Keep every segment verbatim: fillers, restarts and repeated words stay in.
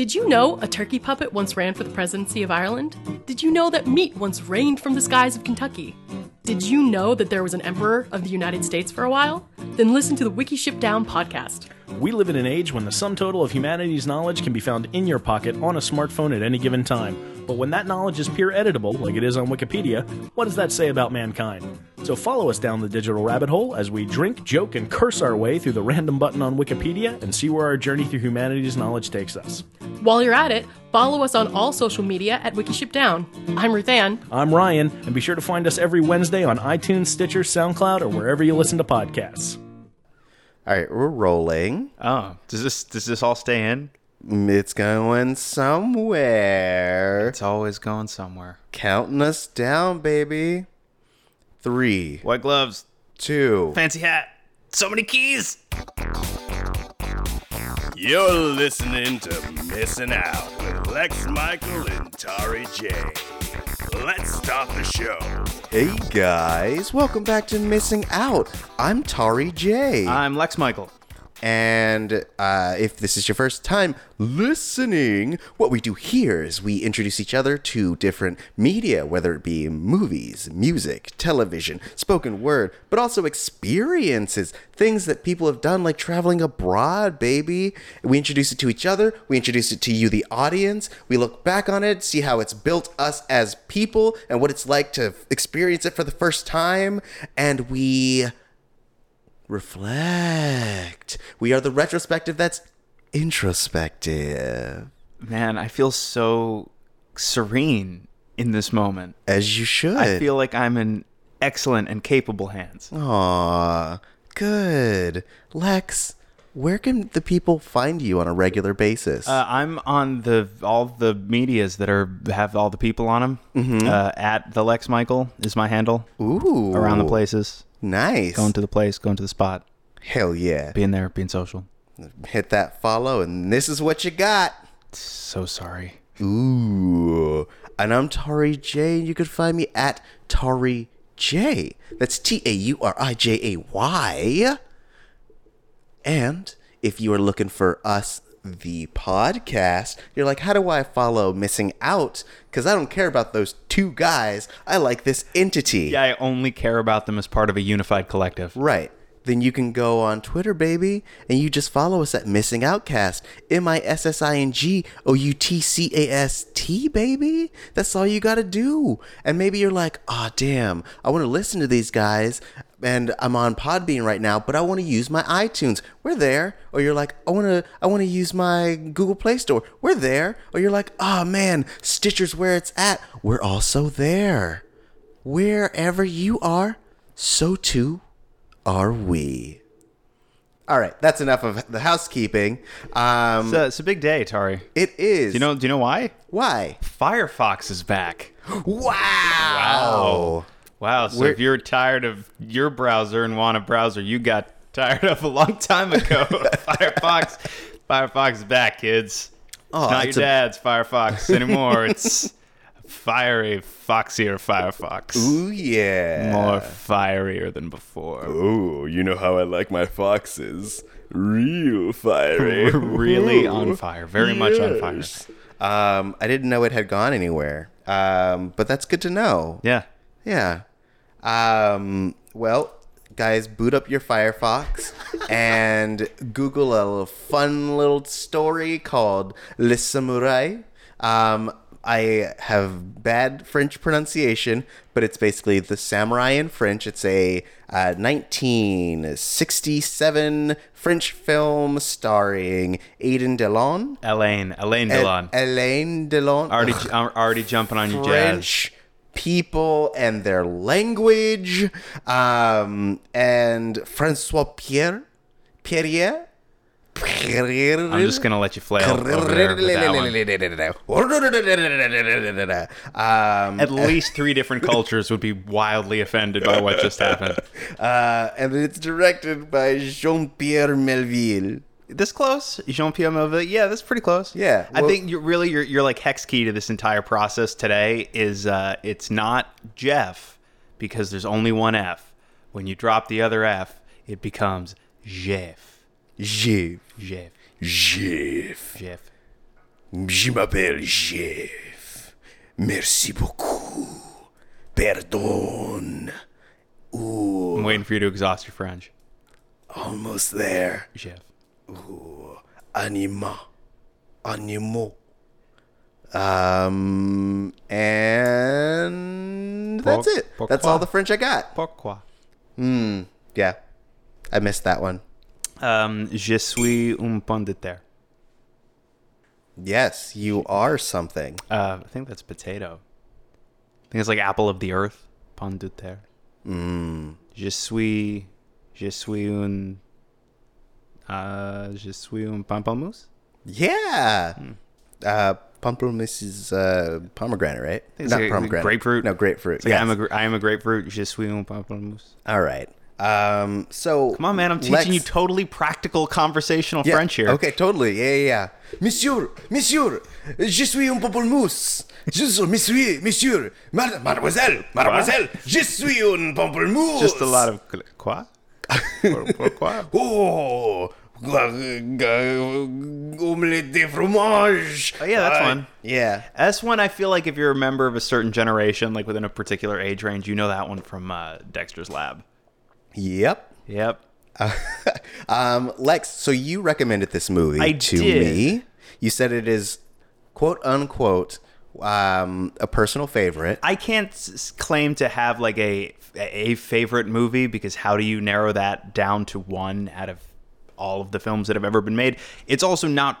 Did you know a turkey puppet once ran for the presidency of Ireland? Did you know that meat once reigned from the skies of Kentucky? Did you know that there was an emperor of the United States for a while? Then listen to the Wiki Ship Down podcast. We live in an age when the sum total of humanity's knowledge can be found in your pocket on a smartphone at any given time. But when that knowledge is peer editable, like it is on Wikipedia, what does that say about mankind? So follow us down the digital rabbit hole as we drink, joke, and curse our way through the random button on Wikipedia and see where our journey through humanity's knowledge takes us. While you're at it, follow us on all social media at Wikiship Down. I'm Ruth Ann. I'm Ryan, and be sure to find us every Wednesday on iTunes, Stitcher, SoundCloud, or wherever you listen to podcasts. All right, we're rolling. Oh, does this does this all stay in? It's going somewhere. It's always going somewhere. Counting us down, baby. Three. White gloves. Two. Fancy hat. So many keys. You're listening to Missing Out with Lex Michael and Tari J. Let's start the show. Hey guys, welcome back to Missing Out. I'm Tari J. I'm Lex Michael. And uh, if this is your first time listening, what we do here is we introduce each other to different media, whether it be movies, music, television, spoken word, but also experiences, things that people have done, like traveling abroad, baby. We introduce it to each other. We introduce it to you, the audience. We look back on it, see how it's built us as people and what it's like to experience it for the first time. And we... reflect. We are the retrospective that's introspective. Man, I feel so serene in this moment. As you should. I feel like I'm in excellent and capable hands. Aw, good. Lex, where can the people find you on a regular basis? Uh, I'm on the all the medias that are have all the people on them. Mm-hmm. Uh, at the Lex Michael is my handle. Ooh. Around the places. Nice. Going to the place, going to the spot. Hell yeah. Being there, being social. Hit that follow, and this is what you got. So sorry. Ooh. And I'm Tari J. You can find me at Tari J. That's T A U R I J A Y. And if you are looking for us, the podcast, you're like, how do I follow Missing Out? Because I don't care about those two guys. I like this entity. Yeah, I only care about them as part of a unified collective. Right. Then you can go on Twitter, baby, and you just follow us at Missing Outcast. M I S S I N G O U T C A S T, baby. That's all you got to do. And maybe you're like, oh, damn, I want to listen to these guys. And I'm on Podbean right now, but I want to use my iTunes. We're there. Or you're like, I want to I want to use my Google Play Store. We're there. Or you're like, oh, man, Stitcher's where it's at. We're also there. Wherever you are, so too are we. All right, that's enough of the housekeeping. Um, it's, a, it's a big day, Tari. It is. Do you know, do you know why? Why? Firefox is back. Wow. Wow. Wow, so We're, if you're tired of your browser and want a browser you got tired of a long time ago, Firefox, Firefox is back, kids. Oh, it's not your a... dad's Firefox anymore. It's fiery, foxier Firefox. Ooh, yeah. More fierier than before. Ooh, you know how I like my foxes. Real fiery. We're really Ooh. on fire. Very yes. much on fire. Um, I didn't know it had gone anywhere, um, but that's good to know. Yeah. Yeah. Um, well, guys, boot up your Firefox and Google a little fun little story called Le Samouraï. Um, I have bad French pronunciation, but it's basically The Samurai in French. It's a uh, nineteen sixty-seven French film starring Alain Delon. Alain. Alain Delon. A- Alain Delon. Already, I'm already jumping on your French jazz. People and their language, um, and Francois Pierre Perrier. I'm just gonna let you flail over there with that one. Um, At least three different cultures would be wildly offended by what just happened. Uh, and it's directed by Jean-Pierre Melville. This close, Jean-Pierre Melville. Yeah, that's pretty close. Yeah, well, I think you're really you're, you're like hex key to this entire process today is uh, it's not Jeff because there's only one F. When you drop the other F, it becomes Jeff. Jeff. Jeff. Jeff. Jeff. Je m'appelle Jeff. Merci beaucoup. Pardon. Ooh. I'm waiting for you to exhaust your French. Almost there. Jeff. Ooh. Anima. Animo. Um, and that's it. Pourquoi? That's all the French I got. Pourquoi? Hmm. Yeah. I missed that one. Um, je suis un pomme de terre. Yes, you are something. Uh, I think that's potato. I think it's like apple of the earth. Pomme de terre. Mm. Je suis... Je suis un... Uh, je suis un pamplemousse? Yeah! Mm. Uh, pamplemousse is uh, pomegranate, right? It's Not like, pomegranate. Grapefruit? No, grapefruit. It's like, yes. I, am a, I am a grapefruit. Je suis un pamplemousse. All right. Um, so come on, man! I'm teaching Lex... you totally practical conversational yeah, French here. Okay, totally. Yeah, yeah, yeah. Monsieur, Monsieur, je suis un pamplemousse. Je suis Monsieur, Monsieur, Mad- Mademoiselle, Mademoiselle, quoi? Je suis un pamplemousse. Just a lot of quoi? Pourquoi? Oh, omelette de fromage. Oh yeah, that's uh, one. Yeah, that's one. I feel like if you're a member of a certain generation, like within a particular age range, you know that one from uh, Dexter's Lab. Yep. Yep. Uh, um, Lex, so you recommended this movie I to did. me. You said it is, quote unquote, um, a personal favorite. I can't s- claim to have like a a favorite movie because how do you narrow that down to one out of all of the films that have ever been made? It's also not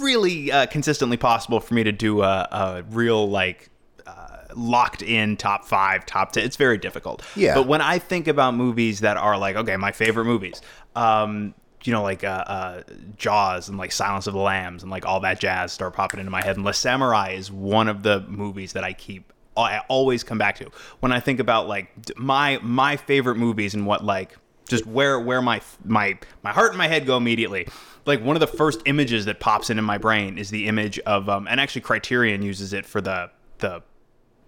really uh, consistently possible for me to do a, a real like... Uh, locked in top five, top ten. It's very difficult. Yeah. But when I think about movies that are like, okay, my favorite movies, um, you know, like uh, uh, Jaws and like Silence of the Lambs and like all that jazz start popping into my head. And Le Samouraï is one of the movies that I keep, I always come back to when I think about like my my favorite movies and what like just where where my my my heart and my head go immediately. Like one of the first images that pops into my brain is the image of um, and actually Criterion uses it for the the.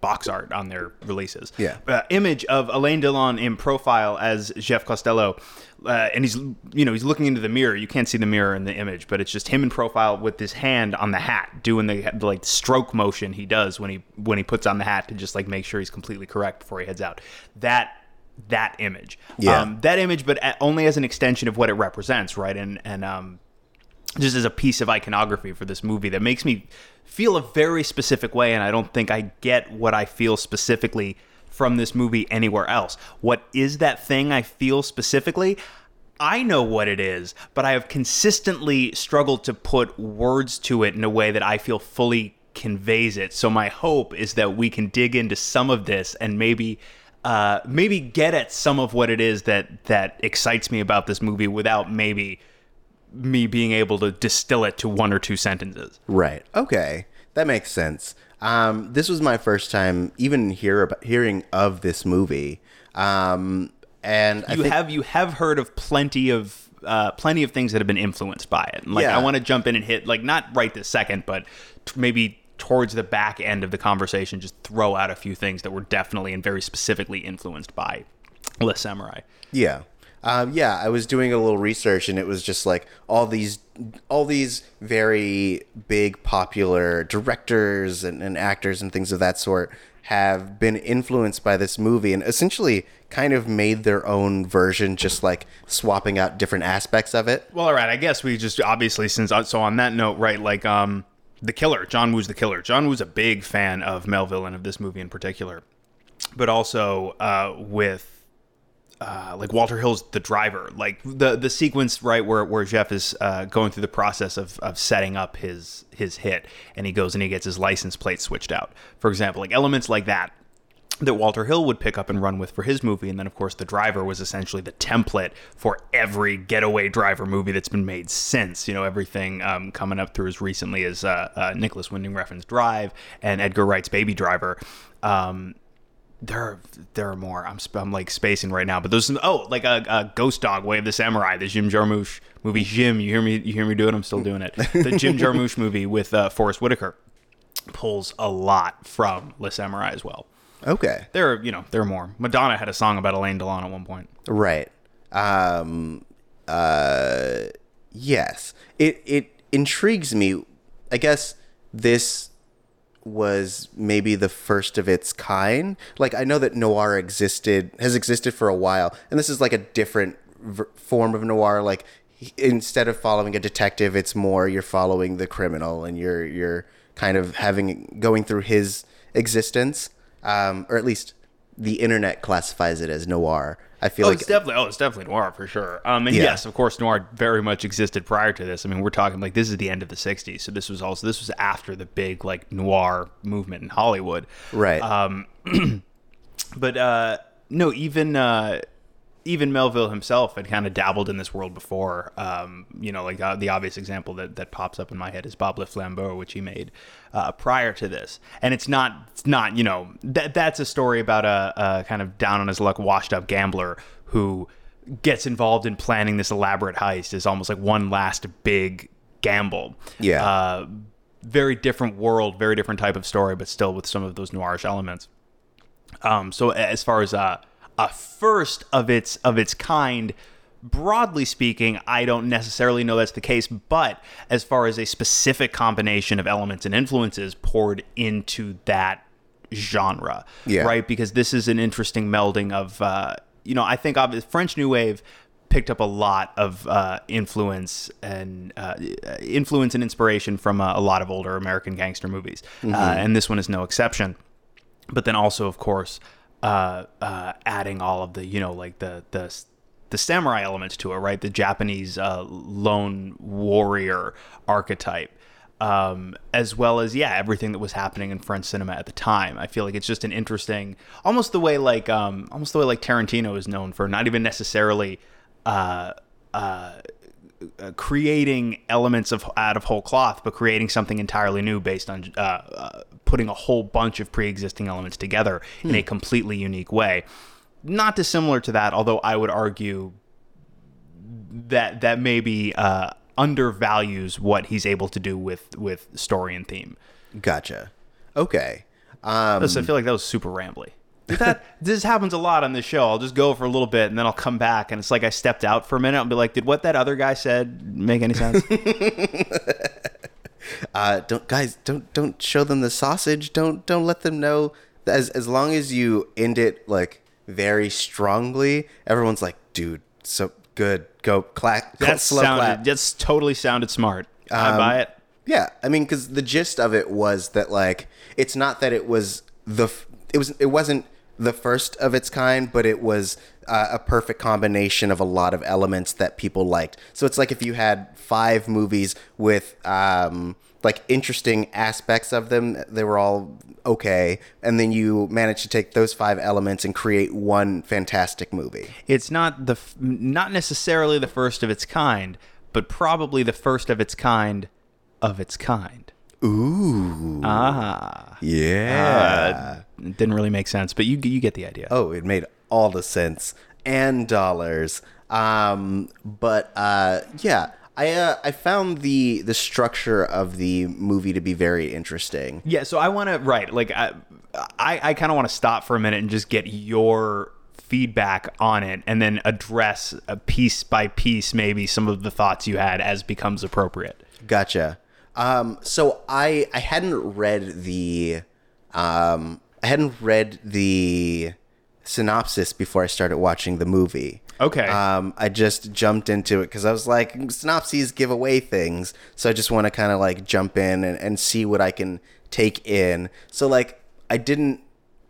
box art on their releases. Yeah. Uh, image of Alain Delon in profile as Jeff Costello. Uh, and he's, you know, he's looking into the mirror. You can't see the mirror in the image, but it's just him in profile with his hand on the hat, doing the, the like stroke motion he does when he, when he puts on the hat to just like make sure he's completely correct before he heads out. That, that image. Yeah. Um, that image, but only as an extension of what it represents. Right. And, and, um, just as a piece of iconography for this movie that makes me feel a very specific way, and I don't think I get what I feel specifically from this movie anywhere else. What is that thing I feel specifically? I know what it is, but I have consistently struggled to put words to it in a way that I feel fully conveys it. So my hope is that we can dig into some of this and maybe... uh, maybe get at some of what it is that, that excites me about this movie without maybe... me being able to distill it to one or two sentences. Right. Okay. That makes sense. Um, this was my first time even hear about, hearing of this movie. Um, and you I think- have, you have heard of plenty of, uh, plenty of things that have been influenced by it. And like, yeah. I want to jump in and hit like, not right this second, but t- maybe towards the back end of the conversation, just throw out a few things that were definitely and very specifically influenced by Le Samouraï. Yeah. Um, yeah, I was doing a little research, and it was just like all these, all these very big popular directors and, and actors and things of that sort have been influenced by this movie, and essentially kind of made their own version, just like swapping out different aspects of it. Well, all right, I guess we just obviously since so on that note, right? Like, um, the killer, John Woo's the killer. John Woo's a big fan of Melville and of this movie in particular, but also uh, with. Uh, like Walter Hill's The Driver, like the the sequence right where where Jeff is uh, going through the process of of setting up his his hit, and he goes and he gets his license plate switched out. For example, like elements like that that Walter Hill would pick up and run with for his movie, and then of course The Driver was essentially the template for every getaway driver movie that's been made since. You know, everything um, coming up through as recently as uh, uh, Nicholas Winding Refn's Drive and Edgar Wright's Baby Driver. Um, There are, there are more. I'm I'm like spacing right now, but there's some, oh like a, a Ghost Dog, Way of the Samurai, the Jim Jarmusch movie. Jim, you hear me? You hear me do it? I'm still doing it. The Jim Jarmusch movie with uh, Forrest Whitaker pulls a lot from Le Samouraï as well. Okay, there are you know there are more. Madonna had a song about Alain Delon at one point. Right. Um. Uh. Yes. It it intrigues me I guess this was maybe the first of its kind. Like, I know that noir existed, has existed for a while, and this is like a different v- form of noir. Like, instead of following a detective, it's more you're following the criminal, and you're you're kind of having going through his existence, um, or at least the internet classifies it as noir. I feel oh, like it's definitely oh, it's definitely noir for sure. Um, and yeah. yes, of course, noir very much existed prior to this. I mean, we're talking like this is the end of the sixties, so this was also this was after the big like noir movement in Hollywood, right? Um, but uh, no, even uh, even Melville himself had kind of dabbled in this world before. Um, you know, like uh, the obvious example that that pops up in my head is Bob le Flambeur, which he made Uh, prior to this, and it's not, it's not, you know, that that's a story about a, a kind of down on his luck, washed up gambler who gets involved in planning this elaborate heist as almost like one last big gamble. Yeah, uh, very different world, very different type of story, but still with some of those noirish elements. Um, so as far as uh, a first of its of its kind. Broadly speaking, I don't necessarily know that's the case, but as far as a specific combination of elements and influences poured into that genre, yeah. right? Because this is an interesting melding of, uh, you know, I think obviously French New Wave picked up a lot of uh, influence and uh, influence and inspiration from uh, a lot of older American gangster movies, mm-hmm. uh, and this one is no exception. But then also, of course, uh, uh, adding all of the, you know, like the the the samurai elements to it, right? The Japanese uh, lone warrior archetype, um, as well as, yeah, everything that was happening in French cinema at the time. I feel like it's just an interesting, almost the way like, um, almost the way like Tarantino is known for, not even necessarily uh, uh, creating elements of out of whole cloth, but creating something entirely new based on uh, uh, putting a whole bunch of pre-existing elements together hmm. in a completely unique way. Not dissimilar to that, although I would argue that that maybe uh, undervalues what he's able to do with, with story and theme. Gotcha. Okay. Um, so I feel like that was super rambly. That, this happens a lot on this show. I'll just go for a little bit, and then I'll come back, and it's like I stepped out for a minute and be like, did what that other guy said make any sense? uh, don't guys, don't don't show them the sausage. Don't don't let them know. As as long as you end it like very strongly, everyone's like, dude, so good, go clack, go, that slow sounded, clap. That's totally sounded smart. Um, I buy it. Yeah, I mean, because the gist of it was that, like, it's not that it was the, it was, it wasn't the first of its kind, but it was uh, a perfect combination of a lot of elements that people liked. So it's like if you had five movies with, um, like, interesting aspects of them, they were all okay, and then you manage to take those five elements and create one fantastic movie. It's not the not necessarily the first of its kind, but probably the first of its kind of its kind. Ooh. Ah. Yeah. Uh, it didn't really make sense, but you you get the idea. Oh, it made all the sense and dollars. Um, but uh, yeah. I uh, I found the the structure of the movie to be very interesting. Yeah, so I want to right like I I, I kind of want to stop for a minute and just get your feedback on it, and then address uh, piece by piece maybe some of the thoughts you had as becomes appropriate. Gotcha. Um, so I I hadn't read the um I hadn't read the synopsis before I started watching the movie. Okay. Um, I just jumped into it because I was like, synopses give away things. So I just want to kind of like jump in and, and see what I can take in. So like I didn't,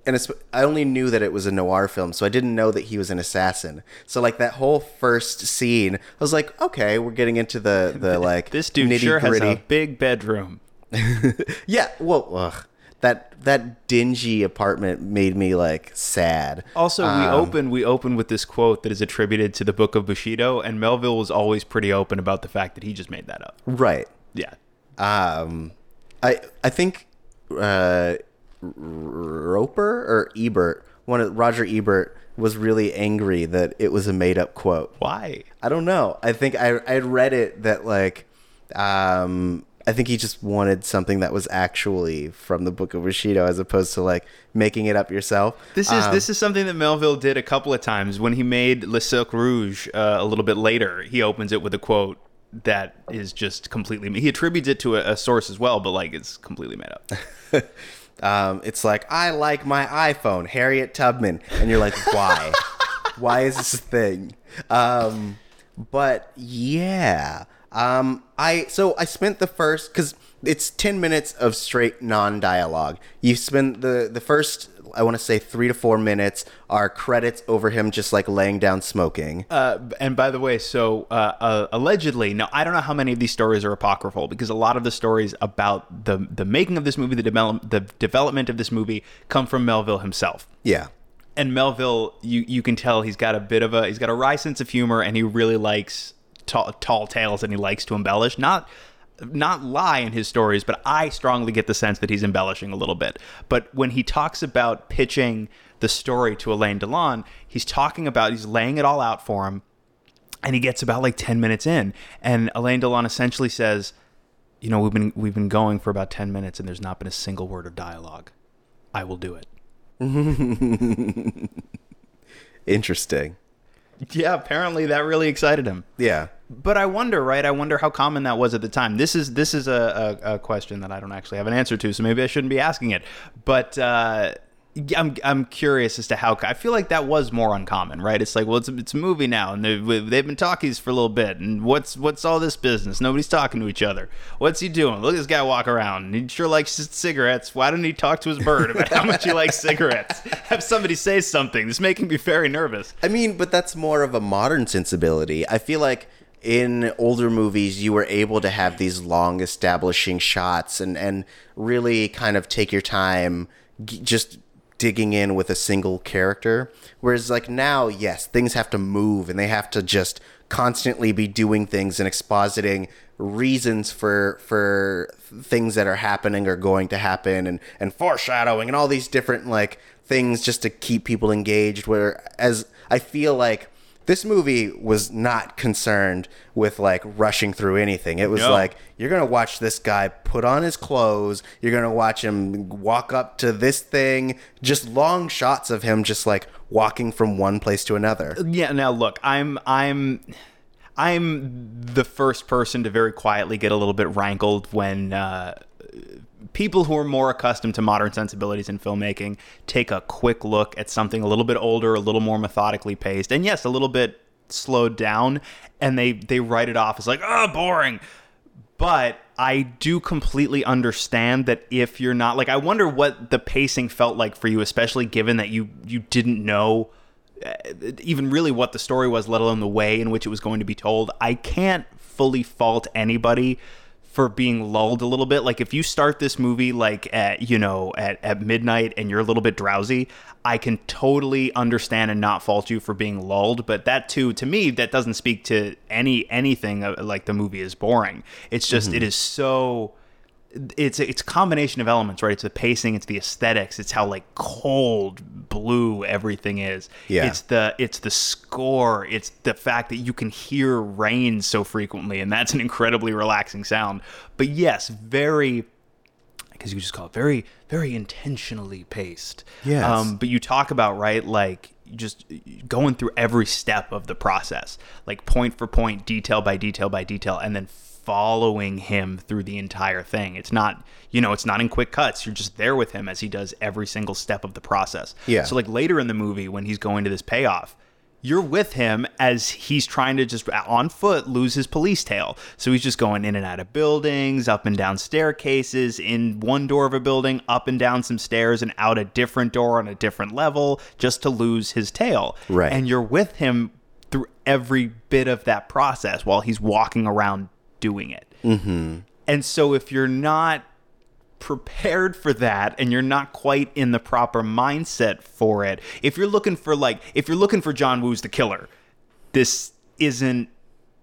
and it's, I only knew that it was a noir film. So I didn't know that he was an assassin. So like that whole first scene, I was like, okay, we're getting into the, the like this dude nitty sure gritty. Has a big bedroom. yeah. Well, ugh. That that dingy apartment made me like sad. Also, um, we open we open with this quote that is attributed to the Book of Bushido, and Melville was always pretty open about the fact that he just made that up. Right. Yeah. Um, I I think uh, Roper or Ebert, one of Roger Ebert was really angry that it was a made up quote. Why? I don't know. I think I I read it that like. Um, I think he just wanted something that was actually from the Book of Bushido as opposed to like making it up yourself. This is um, this is something that Melville did a couple of times when he made Le Silk Rouge uh, a little bit later. He opens it with a quote that is just completely... He attributes it to a, a source as well, but like it's completely made up. um, it's like, I like my iPhone, Harriet Tubman. And you're like, why? Why is this a thing? Um, but yeah. Um, I So I spent the first... Because it's ten minutes of straight non-dialogue. You spend the, the first... I want to say three to four minutes are credits over him just like laying down smoking. Uh, and by the way, so uh, uh, allegedly, now I don't know how many of these stories are apocryphal because a lot of the stories about the the making of this movie, the, devel- the development of this movie come from Melville himself. Yeah. And Melville, you, you can tell he's got a bit of a, he's got a wry sense of humor and he really likes tall, tall tales and he likes to embellish. Not... not lie in his stories, but I strongly get the sense that he's embellishing a little bit. But when he talks about pitching the story to Alain Delon, he's talking about, he's laying it all out for him, and he gets about like ten minutes in. And Alain Delon essentially says, you know, we've been we've been going for about ten minutes and there's not been a single word of dialogue. I will do it. Interesting. Yeah, apparently that really excited him. Yeah. But I wonder, right? I wonder how common that was at the time. This is this is a, a, a question that I don't actually have an answer to, so maybe I shouldn't be asking it. But uh, I'm I'm curious as to how... I feel like that was more uncommon, right? It's like, well, it's, it's a movie now, and they've, they've been talkies for a little bit, and what's what's all this business? Nobody's talking to each other. What's he doing? Look at this guy walk around. He sure likes cigarettes. Why didn't he talk to his bird about how much he likes cigarettes? Have somebody say something. This is making me very nervous. I mean, but that's more of a modern sensibility. I feel like... in older movies, you were able to have these long establishing shots and, and really kind of take your time g- just digging in with a single character. Whereas like now, yes, things have to move and they have to just constantly be doing things and expositing reasons for for things that are happening or going to happen and, and foreshadowing and all these different like things just to keep people engaged. Whereas I feel like this movie was not concerned with, like, rushing through anything. It was no. like, you're going to watch this guy put on his clothes. You're going to watch him walk up to this thing. Just long shots of him just, like, walking from one place to another. Yeah, now, look, I'm... I'm... I'm the first person to very quietly get a little bit rankled when uh, people who are more accustomed to modern sensibilities in filmmaking take a quick look at something a little bit older, a little more methodically paced, and yes, a little bit slowed down, and they, they write it off as like, oh, boring. But I do completely understand that if you're not, like, I wonder what the pacing felt like for you, especially given that you, you didn't know even really what the story was, let alone the way in which it was going to be told. I can't fully fault anybody for being lulled a little bit. Like if you start this movie like at, you know, at, at midnight and you're a little bit drowsy, I can totally understand and not fault you for being lulled. But that too, to me, that doesn't speak to any anything like the movie is boring. It's just, mm-hmm. it is so... It's it's a combination of elements, right? It's the pacing, it's the aesthetics, it's how like cold blue everything is. Yeah. It's the it's the score, it's the fact that you can hear rain so frequently, and that's an incredibly relaxing sound. But yes, very, I guess you could just call it very, very intentionally paced. Yes. Um, but you talk about, right, like just going through every step of the process, like point for point, detail by detail by detail, and then following him through the entire thing. It's not, you know, it's not in quick cuts. You're just there with him as he does every single step of the process. Yeah. So like later in the movie when he's going to this payoff, you're with him as he's trying to just on foot lose his police tail. So he's just going in and out of buildings, up and down staircases, in one door of a building, up and down some stairs and out a different door on a different level just to lose his tail. Right. And you're with him through every bit of that process while he's walking around doing it. Mm-hmm. And so if you're not prepared for that and you're not quite in the proper mindset for it, if you're looking for like, if you're looking for John Woo's The Killer, this isn't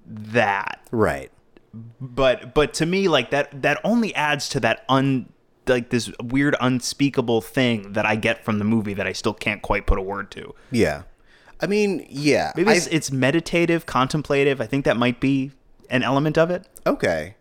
that. Right. But, but to me, like that, that only adds to that un, like this weird unspeakable thing that I get from the movie that I still can't quite put a word to. Yeah. I mean, yeah. Maybe it's, it's meditative, contemplative. I think that might be an element of it. Okay.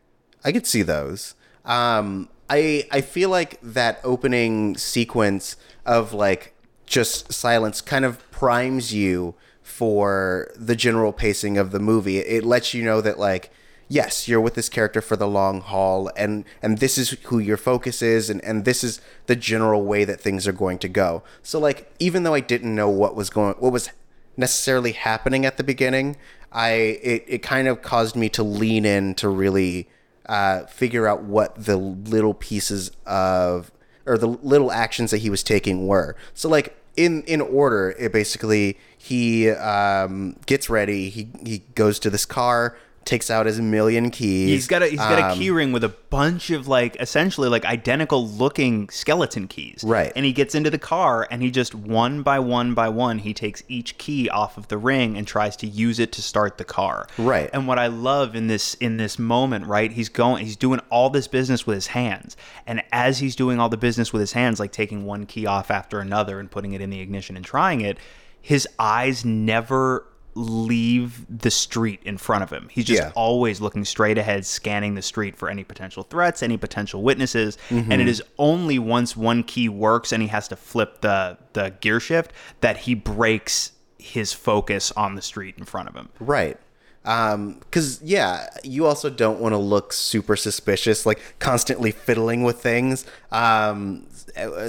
I could see those. Um, I I feel like that opening sequence of like just silence kind of primes you for the general pacing of the movie. It lets you know that like yes, you're with this character for the long haul, and, and this is who your focus is, and, and this is the general way that things are going to go. So, like, even though I didn't know what was going, what was necessarily happening at the beginning, I it, it kind of caused me to lean in to really uh, figure out what the little pieces of, or the little actions that he was taking were. So, like, in in order, it basically, he um, gets ready, he he goes to this car, takes out his million keys. He's got a he's got um, a key ring with a bunch of, like, essentially, like, identical looking skeleton keys. Right. And he gets into the car and he just one by one by one he takes each key off of the ring and tries to use it to start the car. Right. And what I love in this in this moment, right, he's going he's doing all this business with his hands. And as he's doing all the business with his hands, like taking one key off after another and putting it in the ignition and trying it, his eyes never leave the street in front of him. He's just yeah. always looking straight ahead, scanning the street for any potential threats, any potential witnesses. Mm-hmm. And it is only once one key works and he has to flip the the gear shift that he breaks his focus on the street in front of him. Right. Um, because, yeah, you also don't want to look super suspicious, like constantly fiddling with things. Um,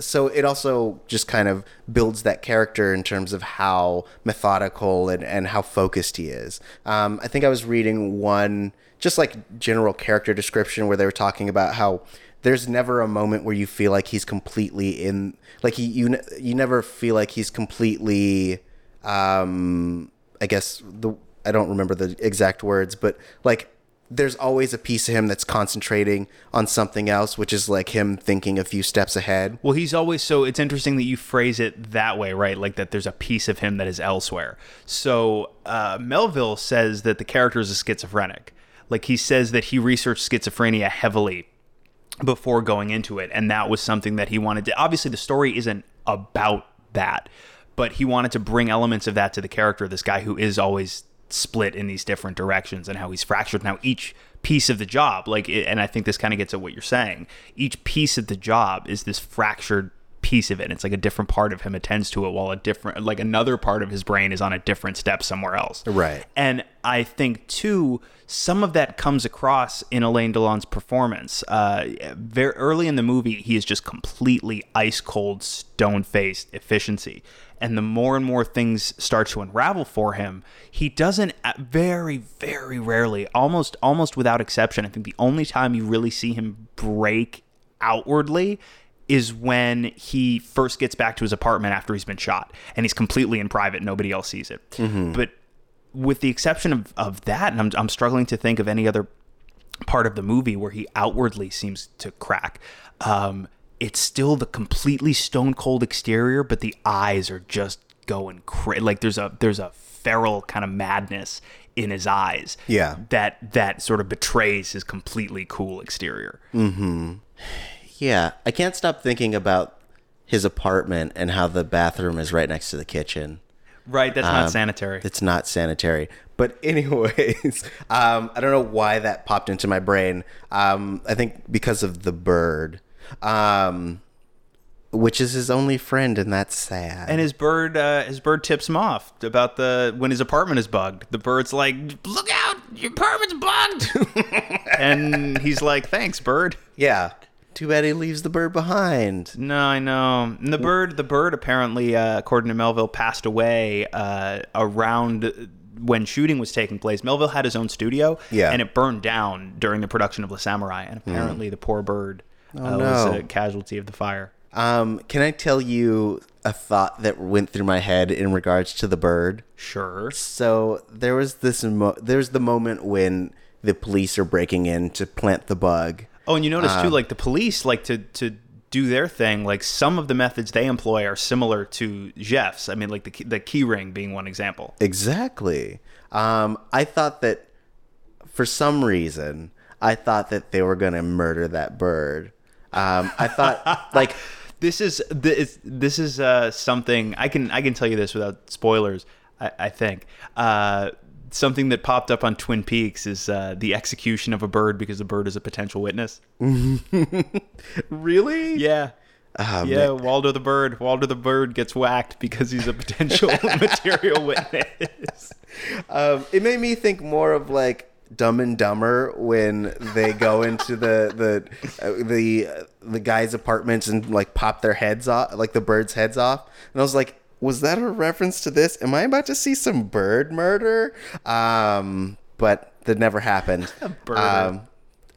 so it also just kind of builds that character in terms of how methodical and, and how focused he is. Um, I think I was reading one just like general character description where they were talking about how there's never a moment where you feel like he's completely in, like he, you, you never feel like he's completely, um, I guess the, I don't remember the exact words, but like there's always a piece of him that's concentrating on something else, which is like him thinking a few steps ahead. Well, he's always, so it's interesting that you phrase it that way, right? Like that there's a piece of him that is elsewhere. So uh, Melville says that the character is a schizophrenic. Like he says that he researched schizophrenia heavily before going into it. And that was something that he wanted to, obviously the story isn't about that, but he wanted to bring elements of that to the character, this guy who is always split in these different directions and how he's fractured now each piece of the job, like, and I think this kind of gets at what you're saying, each piece of the job is this fractured piece of it, and it's like a different part of him attends to it while a different, like another part of his brain is on a different step somewhere else, right? And I think too some of that comes across in Alain Delon's performance. Uh very early in the movie he is just completely ice cold, stone-faced efficiency. And the more and more things start to unravel for him, he doesn't, very, very rarely, almost almost without exception, I think the only time you really see him break outwardly is when he first gets back to his apartment after he's been shot. And he's completely in private. Nobody else sees it. Mm-hmm. But with the exception of, of that, and I'm, I'm struggling to think of any other part of the movie where he outwardly seems to crack. Um It's still the completely stone cold exterior, but the eyes are just going crazy. Like there's a there's a feral kind of madness in his eyes. Yeah, that that sort of betrays his completely cool exterior. Mm-hmm. Yeah, I can't stop thinking about his apartment and how the bathroom is right next to the kitchen. Right, that's um, not sanitary. It's not sanitary. But anyways, um, I don't know why that popped into my brain. Um, I think because of the bird. Um, which is his only friend, and that's sad. And his bird, uh, his bird tips him off about the when his apartment is bugged. The bird's like, "Look out, your apartment's bugged," and he's like, "Thanks, bird." Yeah, too bad he leaves the bird behind. No, I know. And the bird, the bird apparently, uh, according to Melville, passed away uh, around when shooting was taking place. Melville had his own studio, yeah, and it burned down during the production of Le Samouraï, and apparently mm. the poor bird. Oh, uh, no. Was a casualty of the fire. Um, can I tell you a thought that went through my head in regards to the bird? Sure. So there was this. Mo- there's the moment when the police are breaking in to plant the bug. Oh, and you notice um, too, like the police like to to do their thing. Like some of the methods they employ are similar to Jeff's. I mean, like the key, the key ring being one example. Exactly. Um, I thought that for some reason, I thought that they were going to murder that bird. Um, I thought like this is this this is uh, something I can I can tell you this without spoilers. I, I think uh, something that popped up on Twin Peaks is uh, the execution of a bird because the bird is a potential witness. Really? Yeah. Oh, yeah. Man. Waldo the bird. Waldo the bird gets whacked because he's a potential material witness. Um, it made me think more of like Dumb and Dumber when they go into the the uh, the uh, the guys' apartments and like pop their heads off, like the birds' heads off, and I was like, was that a reference to this? Am I about to see some bird murder? Um, but that never happened. Bird. Um,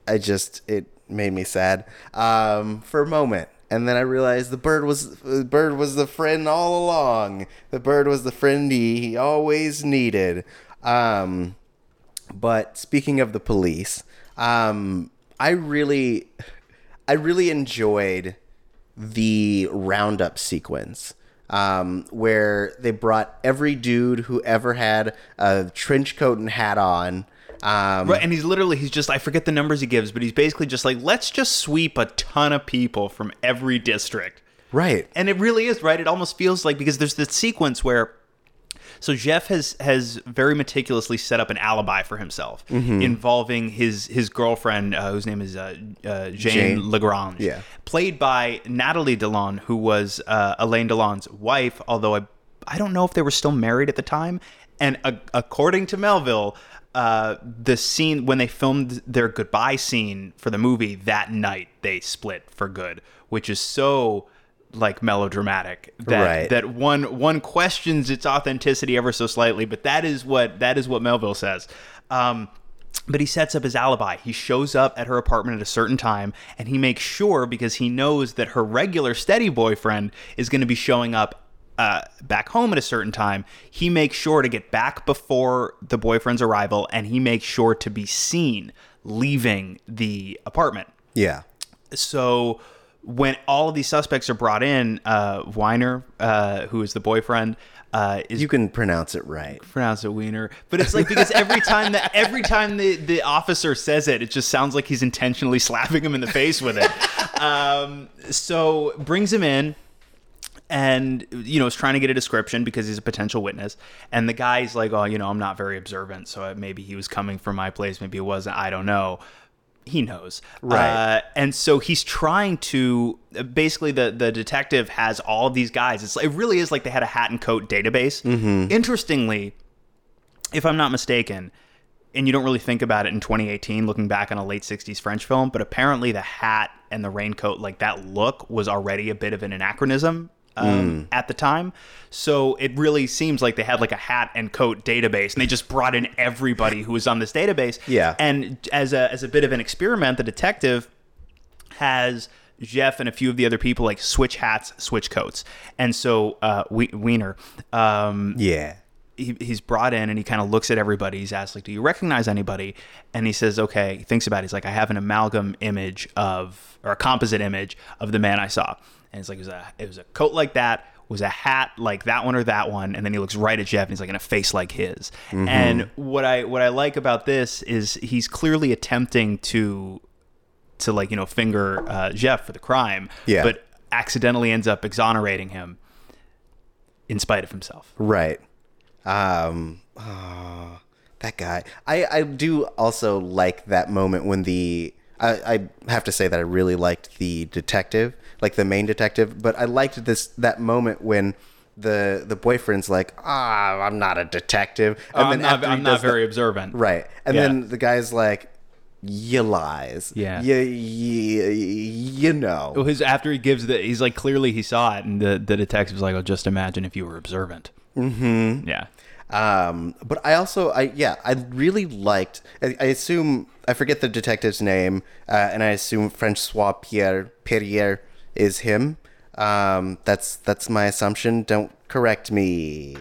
I just it made me sad um, for a moment. And then I realized the bird was the bird was the friend all along. The bird was the friend he, he always needed. Um, but speaking of the police, um, I really, I really enjoyed the roundup sequence um, where they brought every dude who ever had a trench coat and hat on. Um, right, and he's literally, he's just, I forget the numbers he gives, but he's basically just like, let's just sweep a ton of people from every district. Right. And it really is, right? It almost feels like, because there's this sequence where, so Jeff has, has very meticulously set up an alibi for himself mm-hmm. involving his, his girlfriend, uh, whose name is uh, uh, Jane, Jane Lagrange, yeah. played by Natalie Delon, who was uh, Alain Delon's wife, although I, I don't know if they were still married at the time. And uh, according to Melville... Uh, the scene when they filmed their goodbye scene for the movie that night, they split for good, which is so like melodramatic that right. that one one questions its authenticity ever so slightly. But that is what that is what Melville says. Um, but he sets up his alibi. He shows up at her apartment at a certain time, and he makes sure because he knows that her regular steady boyfriend is going to be showing up. Uh, back home at a certain time, he makes sure to get back before the boyfriend's arrival, and he makes sure to be seen leaving the apartment. Yeah. So when all of these suspects are brought in, uh, Weiner, uh, who is the boyfriend, uh, is you can pronounce it right. Pronounce it Weiner, but it's like because every time that every time the the officer says it, it just sounds like he's intentionally slapping him in the face with it. Um, so brings him in. And, you know, is trying to get a description because he's a potential witness. And the guy's like, oh, you know, I'm not very observant. So maybe he was coming from my place. Maybe it wasn't. I don't know. He knows. Right. Uh, and so he's trying to basically the, the detective has all of these guys. It's It really is like they had a hat and coat database. Mm-hmm. Interestingly, if I'm not mistaken, and you don't really think about it in twenty eighteen, looking back on a late sixties French film, but apparently the hat and the raincoat, like that look was already a bit of an anachronism. Um, mm. At the time. So it really seems like they had like a hat and coat database and they just brought in everybody who was on this database. Yeah. And as a as a bit of an experiment, the detective has Jeff and a few of the other people like switch hats, switch coats. And so uh, we- Weiner, um, yeah, he, he's brought in and he kind of looks at everybody. He's asked, like, do you recognize anybody? And he says, okay, he thinks about it. He's like, I have an amalgam image of, or a composite image of the man I saw. And it's like, it was, a, it was a coat like that, was a hat like that one or that one. And then he looks right at Jeff and he's like, in a face like his. Mm-hmm. And what I what I like about this is he's clearly attempting to, to like, you know, finger uh, Jeff for the crime. Yeah. But accidentally ends up exonerating him in spite of himself. Right. Um, oh, that guy. I, I do also like that moment when the... I, I have to say that I really liked the detective, like the main detective, but I liked this that moment when the the boyfriend's like, ah, oh, I'm not a detective. And oh, then I'm not, I'm not very the, observant. Right. And yeah. then the guy's like, you lies. Yeah. You, you, you know. Well, his, after he gives the, he's like, clearly he saw it. And the, the detective's like, oh, just imagine if you were observant. Mm-hmm. Yeah. Um, but I also, I, yeah, I really liked, I, I assume, I forget the detective's name, uh, and I assume Francois Pierre Perrier is him. Um, that's, that's my assumption. Don't correct me.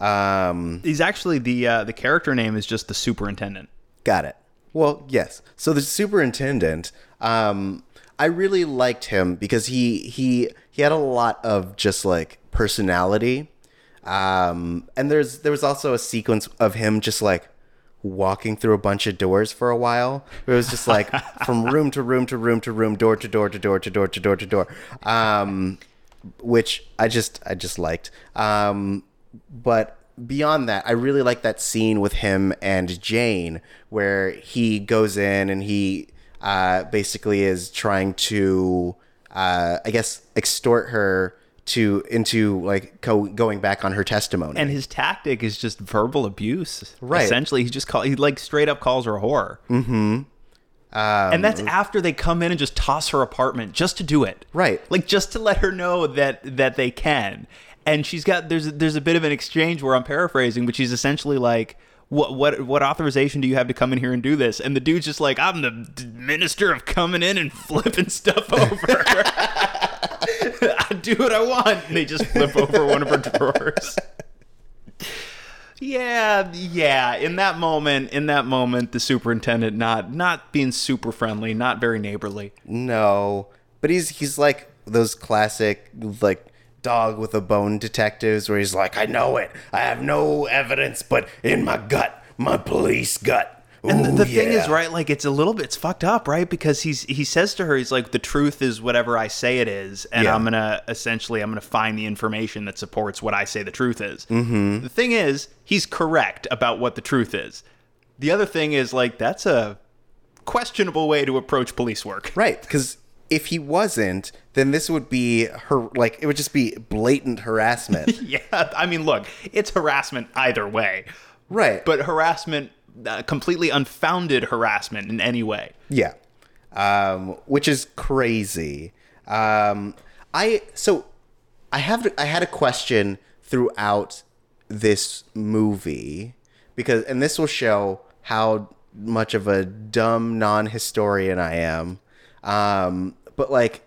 Um, he's actually the, uh, the character name is just the superintendent. Got it. Well, yes. So the superintendent, um, I really liked him because he, he, he had a lot of just like personality. Um, and there's, there was also a sequence of him just like walking through a bunch of doors for a while. It was just like from room to room to room to room, door to door to door to door to door to door. Um, which I just, I just liked. Um, but beyond that, I really like that scene with him and Jane where he goes in and he, uh, basically is trying to, uh, I guess extort her to into like co- going back on her testimony. And his tactic is just verbal abuse. Right. Essentially, he just call he like straight up calls her a whore. Mm-hmm. Um, and that's after they come in and just toss her apartment just to do it. Right. Like just to let her know that that they can. And she's got there's there's a bit of an exchange where I'm paraphrasing, but she's essentially like, what what what authorization do you have to come in here and do this? And the dude's just like, I'm the minister of coming in and flipping stuff over. I do what I want. And they just flip over one of her drawers. Yeah, yeah. In that moment, in that moment, the superintendent not not being super friendly, not very neighborly. No, but he's he's like those classic like dog with a bone detectives where he's like, I know it. I have no evidence, but in my gut, my police gut. Ooh, and the, the yeah. thing is, right, like it's a little bit, it's fucked up, right? Because he's he says to her, he's like, the truth is whatever I say it is, and yeah. I'm gonna essentially I'm gonna find the information that supports what I say the truth is. Mm-hmm. The thing is, he's correct about what the truth is. The other thing is, like, that's a questionable way to approach police work, right? Because if he wasn't, then this would be her, like, it would just be blatant harassment. Yeah, I mean, look, it's harassment either way, right? But harassment. Uh, completely unfounded harassment in any way. Yeah. Um, which is crazy. Um, I, so I have, I had a question throughout this movie because, and this will show how much of a dumb non-historian I am. Um, but like,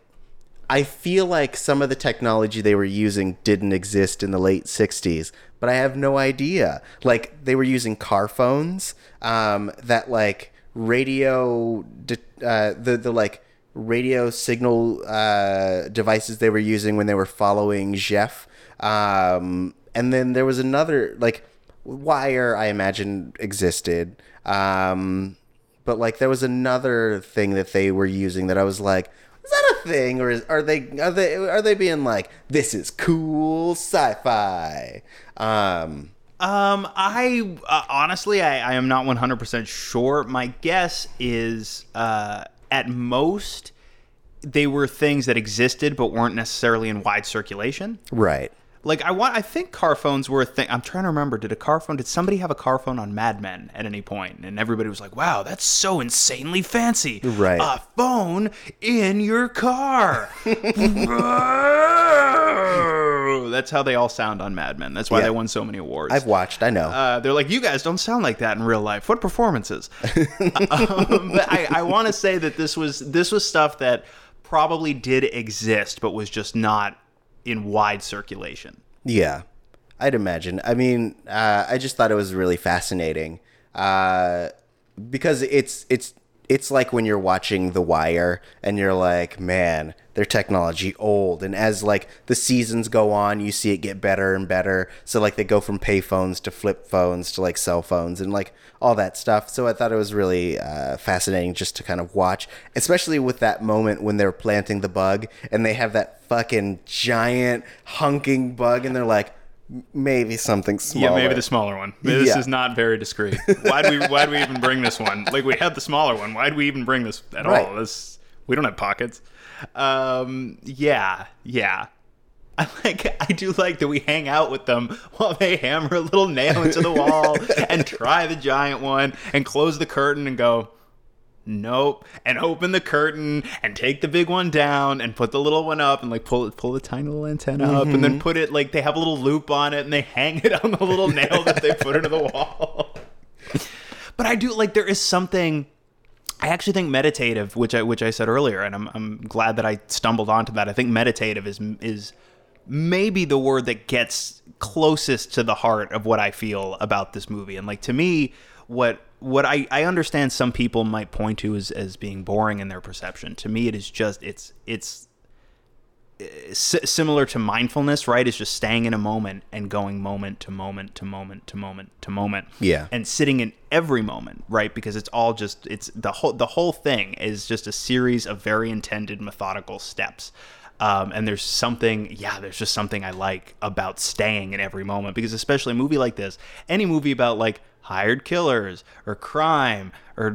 I feel like some of the technology they were using didn't exist in the late sixties, but I have no idea. Like, they were using car phones, um, that like radio, de- uh, the, the like radio signal, uh, devices they were using when they were following Jeff. Um, and then there was another, like, wire I imagine existed. Um, but like there was another thing that they were using that I was like, is that a thing, or is, are they are they are they being like, this is cool sci-fi? Um, um, I uh, honestly, I, I am not one hundred percent sure. My guess is, uh, at most, they were things that existed but weren't necessarily in wide circulation. Right. Like, I want, I think car phones were a thing. I'm trying to remember. Did a car phone? Did somebody have a car phone on Mad Men at any point? And everybody was like, "Wow, that's so insanely fancy! Right, a phone in your car." That's how they all sound on Mad Men. That's why yeah. they won so many awards. I've watched. I know. Uh, they're like, "You guys don't sound like that in real life. What performances?" um, but I, I want to say that this was this was stuff that probably did exist, but was just not in wide circulation. Yeah, I'd imagine. I mean, uh, I just thought it was really fascinating, uh, because it's it's it's like when you're watching The Wire and you're like, man, their technology old. And as like the seasons go on, you see it get better and better. So like they go from pay phones to flip phones to like cell phones and like all that stuff. So I thought it was really uh, fascinating just to kind of watch, especially with that moment when they're planting the bug and they have that fucking giant hunking bug and they're like, maybe something smaller. Yeah, maybe the smaller one. This yeah. is not very discreet. Why'd we why'd we even bring this one? Like, we had the smaller one. Why'd we even bring this at right. all? This, we don't have pockets. Um, yeah, yeah. I like I do like that we hang out with them while they hammer a little nail into the wall and try the giant one and close the curtain and go, nope, and open the curtain and take the big one down and put the little one up and like pull it, pull the tiny little antenna mm-hmm. up and then put it, like, they have a little loop on it and they hang it on the little nail that they put into the wall. But I do like, there is something, I actually think meditative, which I which I said earlier, and I'm I'm glad that I stumbled onto that. I think meditative is is maybe the word that gets closest to the heart of what I feel about this movie. And like, to me, what what I, I understand some people might point to as, as being boring in their perception. To me, it is just, it's it's, it's s- similar to mindfulness, right? It's just staying in a moment and going moment to moment to moment to moment to moment. Yeah. And sitting in every moment, right? Because it's all just, it's the whole, the whole thing is just a series of very intended methodical steps. Um, and there's something, yeah, there's just something I like about staying in every moment, because especially a movie like this, any movie about like hired killers or crime or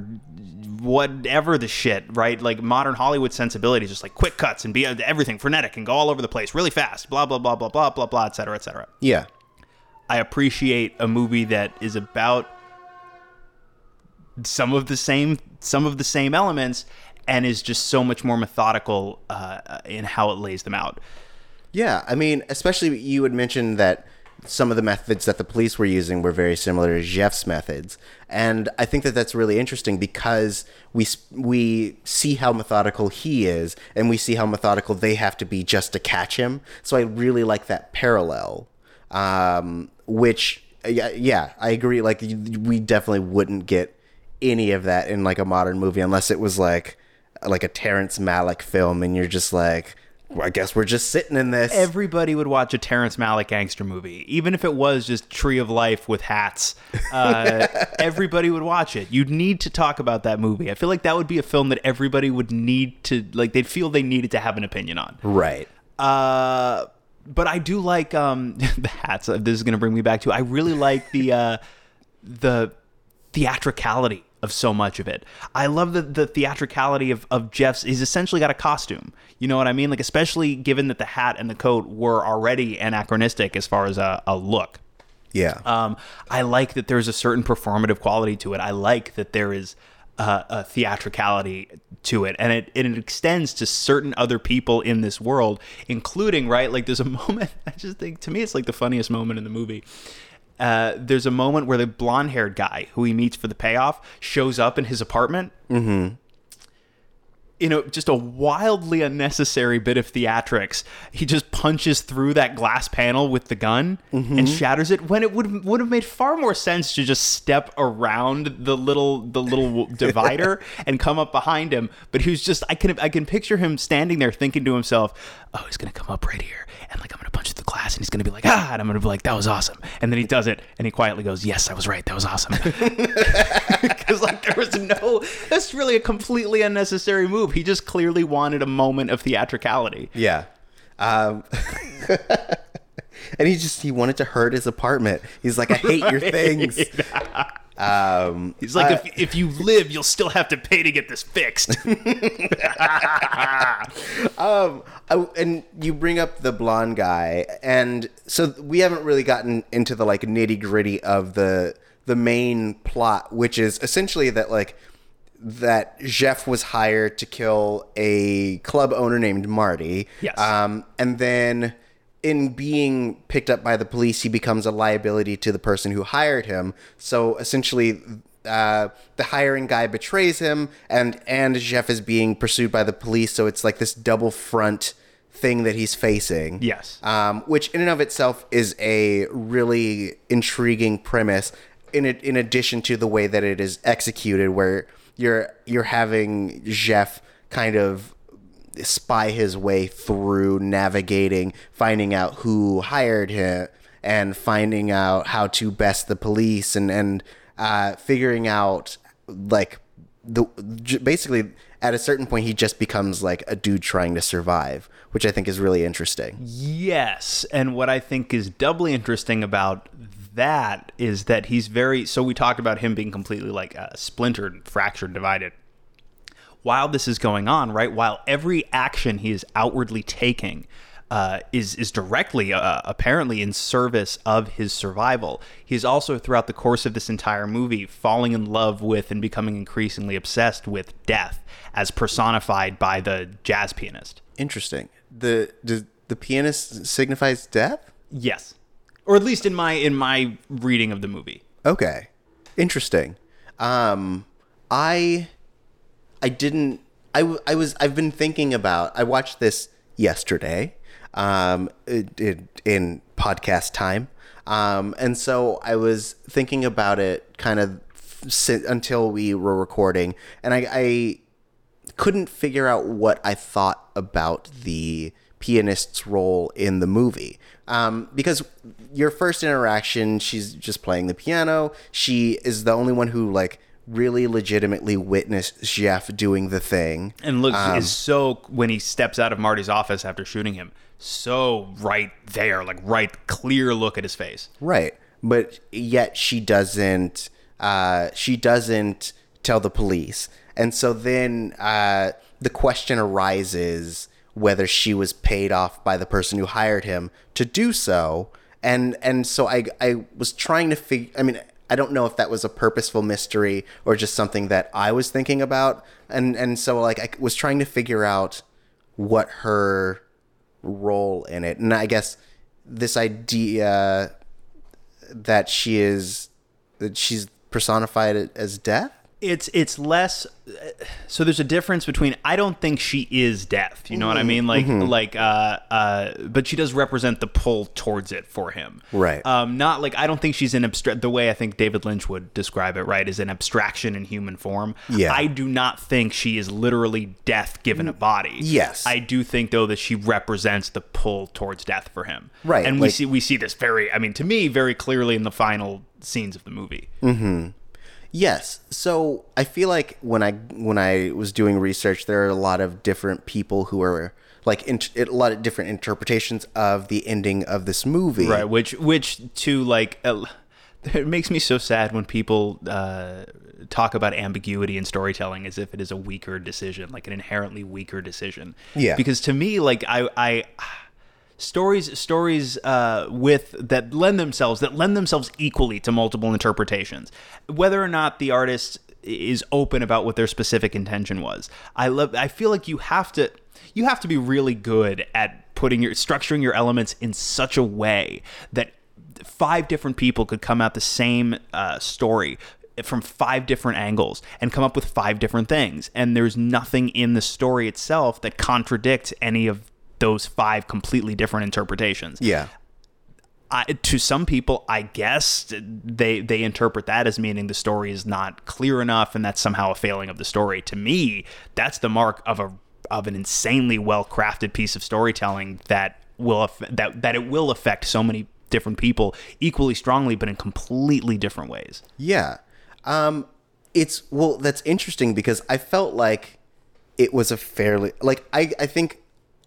whatever the shit, right? Like modern Hollywood sensibilities, just like quick cuts and be everything frenetic and go all over the place really fast, blah, blah, blah, blah, blah, blah, blah, et cetera, et cetera. Yeah. I appreciate a movie that is about some of the same, some of the same elements and is just so much more methodical uh, in how it lays them out. Yeah. I mean, especially you had mentioned that some of the methods that the police were using were very similar to Jeff's methods. And I think that that's really interesting because we we see how methodical he is and we see how methodical they have to be just to catch him. So I really like that parallel, um, which, yeah, yeah, I agree. Like, we definitely wouldn't get any of that in, like, a modern movie unless it was, like, like a Terrence Malick film and you're just like... I guess we're just sitting in this. Everybody would watch a Terrence Malick gangster movie, even if it was just Tree of Life with hats. Uh, everybody would watch it. You'd need to talk about that movie. I feel like that would be a film that everybody would need to, like, they'd feel they needed to have an opinion on. Right. Uh, but I do like um, the hats. This is going to bring me back to, I really like the uh, the theatricality of so much of it. I love the, the theatricality of, of Jeff's. He's essentially got a costume. You know what I mean? Like, especially given that the hat and the coat were already anachronistic as far as a, a look. Yeah. Um, I like that there's a certain performative quality to it. I like that there is uh, a theatricality to it. And it, it extends to certain other people in this world, including, right, like there's a moment, I just think, to me, it's like the funniest moment in the movie. Uh, there's a moment where the blonde-haired guy who he meets for the payoff shows up in his apartment. Mm-hmm. You know, just a wildly unnecessary bit of theatrics. He just punches through that glass panel with the gun mm-hmm. and shatters it. When it would would have made far more sense to just step around the little the little divider and come up behind him. But he was just I can I can picture him standing there thinking to himself, "Oh, he's gonna come up right here, and like I'm gonna punch through the glass, and he's gonna be like, ah," and I'm gonna be like, "That was awesome." And then he does it, and he quietly goes, "Yes, I was right. That was awesome." Because like there was no, that's really a completely unnecessary move. He just clearly wanted a moment of theatricality. Yeah. Um, and he just, he wanted to hurt his apartment. He's like, I hate right. your things. Um, He's like, uh, if, if you live, you'll still have to pay to get this fixed. um, I, and you bring up the blonde guy. And so we haven't really gotten into the like nitty gritty of the, the main plot, which is essentially that like, that Jeff was hired to kill a club owner named Marty. Yes. Um, and then in being picked up by the police, he becomes a liability to the person who hired him. So essentially uh, the hiring guy betrays him and, and Jeff is being pursued by the police. So it's like this double front thing that he's facing. Yes. Um, which in and of itself is a really intriguing premise in it, in addition to the way that it is executed where You're you're having Jeff kind of spy his way through navigating, finding out who hired him and finding out how to best the police and, and uh, figuring out like the basically at a certain point, he just becomes like a dude trying to survive, which I think is really interesting. Yes. And what I think is doubly interesting about that is that he's very, so we talked about him being completely like uh, splintered, fractured, divided. While this is going on, right, while every action he is outwardly taking uh, is, is directly, uh, apparently in service of his survival, he's also throughout the course of this entire movie falling in love with and becoming increasingly obsessed with death as personified by the jazz pianist. Interesting. The, the, the pianist signifies death? Yes. Or at least in my in my reading of the movie. Okay, interesting. Um, I I didn't I, I was I've been thinking about I watched this yesterday, um, it, it, in podcast time, um, and so I was thinking about it kind of f- until we were recording, and I, I couldn't figure out what I thought about the pianist's role in the movie. Um, because your first interaction, she's just playing the piano. She is the only one who like really legitimately witnessed Jeff doing the thing. And looks um, is so when he steps out of Marty's office after shooting him, so right there, like right clear look at his face. Right. but yet she doesn't uh, she doesn't tell the police. And so then uh, the question arises whether she was paid off by the person who hired him to do so. And and so I I was trying to figure, I mean, I don't know if that was a purposeful mystery or just something that I was thinking about. And and so like I was trying to figure out what her role in it. And I guess this idea that she is, that she's personified as death. It's it's less. So there's a difference between, I don't think she is death. You know mm-hmm. what I mean? Like mm-hmm. like uh, uh, but she does represent the pull towards it for him. Right. Um, not like, I don't think she's an abstract. The way I think David Lynch would describe it, right, is an abstraction in human form. Yeah. I do not think she is literally death given a body. Yes. I do think though that she represents the pull towards death for him. Right. And like, we see we see this very. I mean, to me, very clearly in the final scenes of the movie. Mm-hmm. Yes. So I feel like when I when I was doing research, there are a lot of different people who are like in, a lot of different interpretations of the ending of this movie. Right. Which which to like it makes me so sad when people uh, talk about ambiguity in storytelling as if it is a weaker decision, like an inherently weaker decision. Yeah. Because to me, like I. I Stories, stories uh, with that lend themselves that lend themselves equally to multiple interpretations, whether or not the artist is open about what their specific intention was. I love. I feel like you have to, you have to be really good at putting your structuring your elements in such a way that five different people could come out the same uh, story from five different angles and come up with five different things, and there's nothing in the story itself that contradicts any of those five completely different interpretations. Yeah. I, to some people, I guess they they interpret that as meaning the story is not clear enough, and that's somehow a failing of the story. To me, that's the mark of a of an insanely well crafted piece of storytelling that will that that it will affect so many different people equally strongly, but in completely different ways. Yeah. Um. It's well, that's interesting because I felt like it was a fairly like I I think.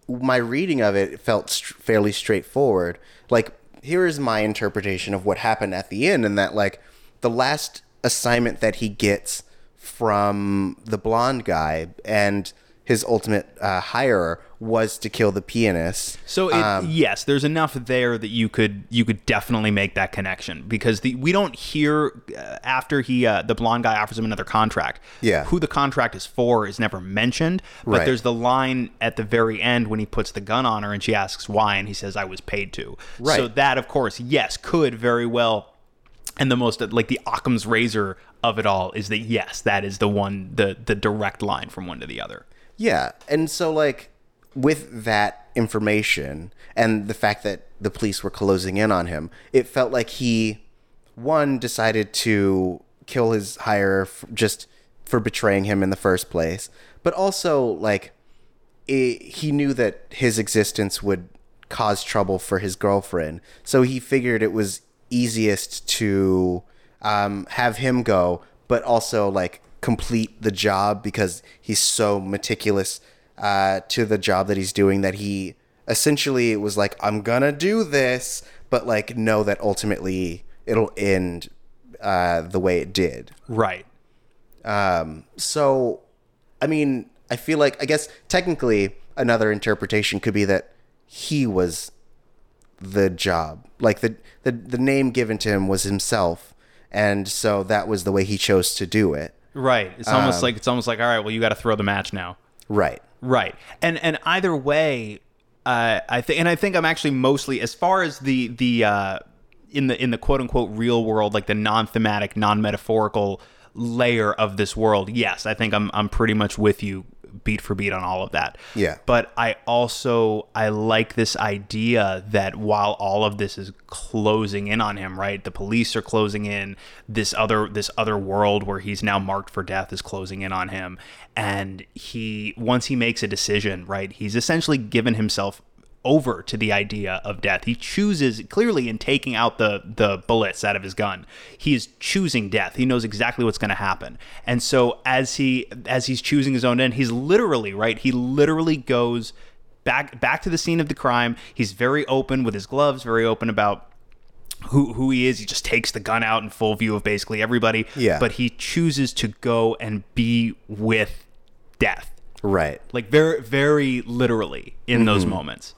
My reading of it felt st- fairly straightforward. Like, here is my interpretation of what happened at the end, and that, like, the last assignment that he gets from the blonde guy and his ultimate uh, hirer was to kill the pianist. So, it, um, yes, there's enough there that you could you could definitely make that connection, because the we don't hear uh, after he uh, the blonde guy offers him another contract. Yeah. Who the contract is for is never mentioned, but right. There's the line at the very end when he puts the gun on her and she asks why, and he says, "I was paid to." Right. So that, of course, yes, could very well, and the most like the Occam's razor of it all is that yes, that is the one the the direct line from one to the other. Yeah, and so, like, with that information and the fact that the police were closing in on him, it felt like he, one, decided to kill his hirer f- just for betraying him in the first place, but also, like, it, he knew that his existence would cause trouble for his girlfriend, so he figured it was easiest to um, have him go, but also, like, complete the job because he's so meticulous uh, to the job that he's doing that he essentially was like, I'm gonna do this, but like know that ultimately it'll end uh, the way it did. Right. Um, so, I mean, I feel like, I guess technically another interpretation could be that he was the job. Like the, the, the name given to him was himself. And so that was the way he chose to do it. Right. It's almost um, like it's almost like all right. Well, you got to throw the match now. Right. Right. And and either way, uh, I think and I think I'm actually mostly as far as the the uh, in the in the quote unquote real world, like the non-thematic, non-metaphorical layer of this world. Yes, I think I'm I'm pretty much with you beat for beat on all of that. Yeah. But I also I like this idea that while all of this is closing in on him, right? The police are closing in. This other this other world where he's now marked for death is closing in on him. And he once he makes a decision, right, he's essentially given himself over to the idea of death. He chooses clearly in taking out the the bullets out of his gun. He is choosing death. He knows exactly what's going to happen. And so as he as he's choosing his own end, he's literally right. He literally goes back back to the scene of the crime. He's very open with his gloves, very open about who who he is. He just takes the gun out in full view of basically everybody. Yeah. But he chooses to go and be with death. Right. Like very, very literally in mm-hmm. those moments.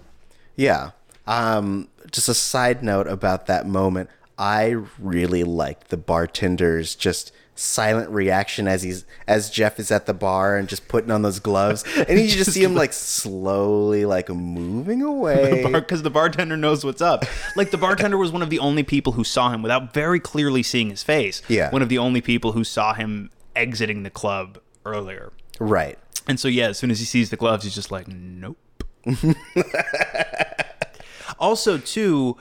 Yeah. Um, just a side note about that moment. I really liked the bartender's just silent reaction as he's as Jeff is at the bar and just putting on those gloves, and you just see him like slowly like moving away because the, bar, the bartender knows what's up. Like the bartender was one of the only people who saw him without very clearly seeing his face. Yeah, one of the only people who saw him exiting the club earlier. Right. And so yeah, as soon as he sees the gloves, he's just like, nope. Also too,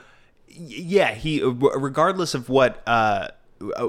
yeah, he regardless of what uh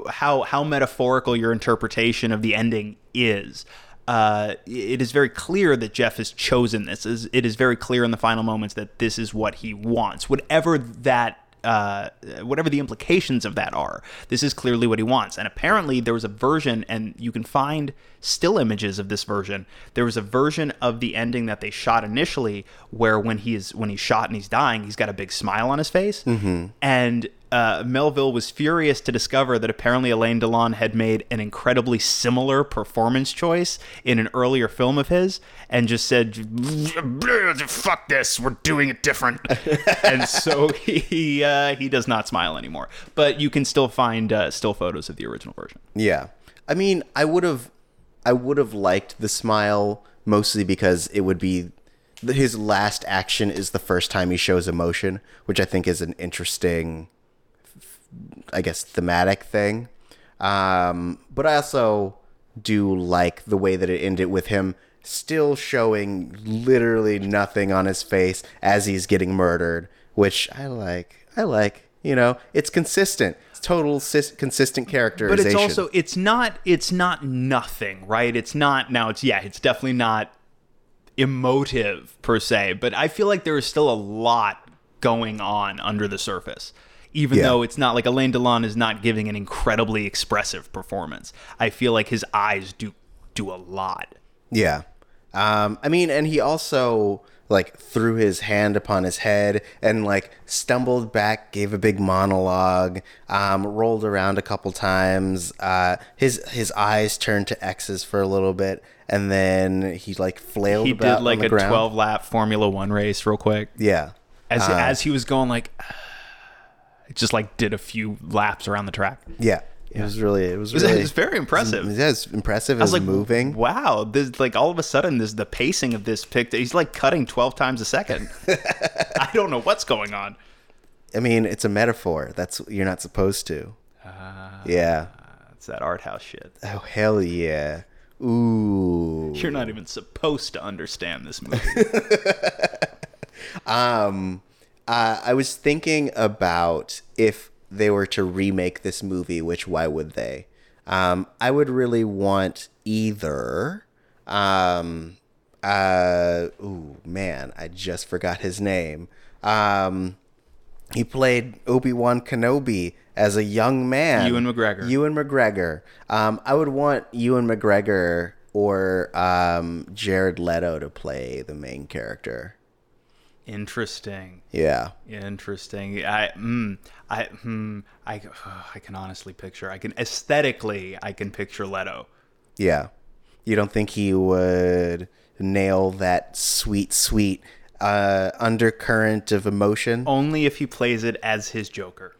how how metaphorical your interpretation of the ending is, uh, it is very clear that Jeff has chosen this. It is very clear in the final moments that this is what he wants, whatever that uh, whatever the implications of that are. This is clearly what he wants. And apparently there was a version, and you can find still images of this version. There was a version of the ending that they shot initially, where when he is when he's shot and he's dying, he's got a big smile on his face, mm-hmm. and. Uh, Melville was furious to discover that apparently Alain Delon had made an incredibly similar performance choice in an earlier film of his, and just said, "Fuck this, we're doing it different." And so he uh, he does not smile anymore. But you can still find uh, still photos of the original version. Yeah, I mean, I would have I would have liked the smile, mostly because it would be his last action is the first time he shows emotion, which I think is an interesting. I guess thematic thing, um, but I also do like the way that it ended with him still showing literally nothing on his face as he's getting murdered, which I like. I like, you know, it's consistent, it's total sis- consistent characterization. But it's also it's not it's not nothing, right? It's not now. It's yeah, it's definitely not emotive per se, but I feel like there is still a lot going on under the surface. Even yeah. though it's not like Alain Delon is not giving an incredibly expressive performance. I feel like his eyes do do a lot. Yeah. Um, I mean, and he also like threw his hand upon his head and like stumbled back, gave a big monologue, um, rolled around a couple times. Uh, his his eyes turned to X's for a little bit. And then he like flailed he about did, like, on the ground. He did like a twelve-lap Formula One race real quick. Yeah. As, uh, as he was going like... just like did a few laps around the track. Yeah, it was really, it was really, it was very impressive. Yeah, it's impressive. It's like, moving. Wow, this like all of a sudden, this the pacing of this pick. He's like cutting twelve times a second. I don't know what's going on. I mean, it's a metaphor. That's you're not supposed to. Uh, yeah, it's that art house shit. Oh hell yeah! Ooh, you're not even supposed to understand this movie. um. Uh, I was thinking about if they were to remake this movie, which why would they? Um, I would really want either. Um, uh, ooh, man, I just forgot his name. Um, he played Obi-Wan Kenobi as a young man. Ewan McGregor. Ewan McGregor. Um, I would want Ewan McGregor or um, Jared Leto to play the main character. Interesting. Yeah. Interesting. I mm, I mm, I oh, I can honestly picture. I can aesthetically. I can picture Leto. Yeah. You don't think he would nail that sweet, sweet uh, undercurrent of emotion? Only if he plays it as his Joker.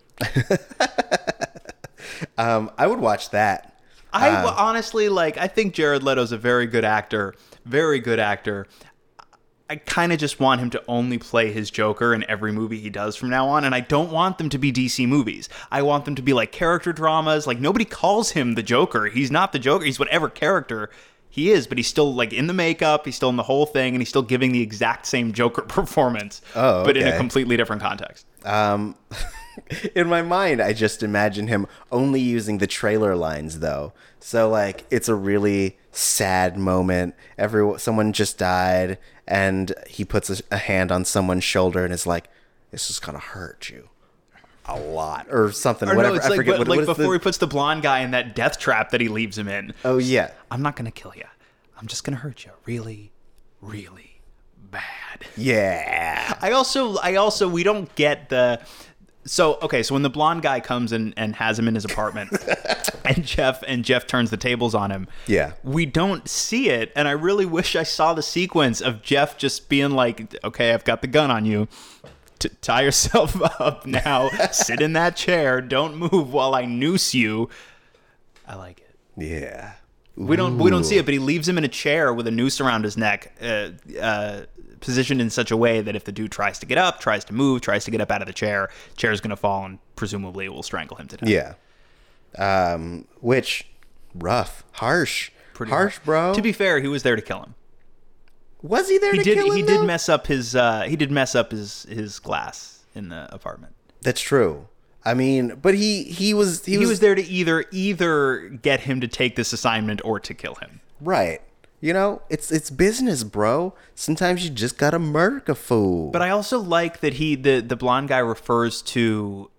um, I would watch that. I um, honestly like. I think Jared Leto's a very good actor. Very good actor. I kind of just want him to only play his Joker in every movie he does from now on. And I don't want them to be D C movies. I want them to be like character dramas. Like nobody calls him the Joker. He's not the Joker. He's whatever character he is, but he's still like in the makeup. He's still in the whole thing. And he's still giving the exact same Joker performance, oh, okay. but in a completely different context. Um, in my mind, I just imagine him only using the trailer lines though. So like, it's a really sad moment. Everyone, someone just died. And he puts a, a hand on someone's shoulder and is like, "This is gonna hurt you a lot," or something. Or whatever. No, it's I like, forget. What, what like before the... he puts the blonde guy in that death trap that he leaves him in. Oh yeah. I'm not gonna kill you. I'm just gonna hurt you really, really bad. Yeah. I also, I also, we don't get the. So, okay, so when the blonde guy comes and, and has him in his apartment and Jeff and Jeff turns the tables on him. Yeah. We don't see it. And I really wish I saw the sequence of Jeff just being like, okay, I've got the gun on you. T- tie yourself up now. Sit in that chair. Don't move while I noose you. I like it. Yeah. Ooh. We don't we don't see it, but he leaves him in a chair with a noose around his neck, uh, uh, positioned in such a way that if the dude tries to get up, tries to move, tries to get up out of the chair, chair's going to fall and presumably will strangle him to death. Yeah. Um, which, rough, harsh, Pretty harsh, rough. bro. To be fair, he was there to kill him. Was he there he to did, kill him? He though? did mess up his. Uh, he did mess up his, his glass in the apartment. That's true. I mean, but he he was he, he was, was there to either either get him to take this assignment or to kill him. Right. You know, it's it's business, bro. Sometimes you just gotta murder a fool. But I also like that he the, the blonde guy refers to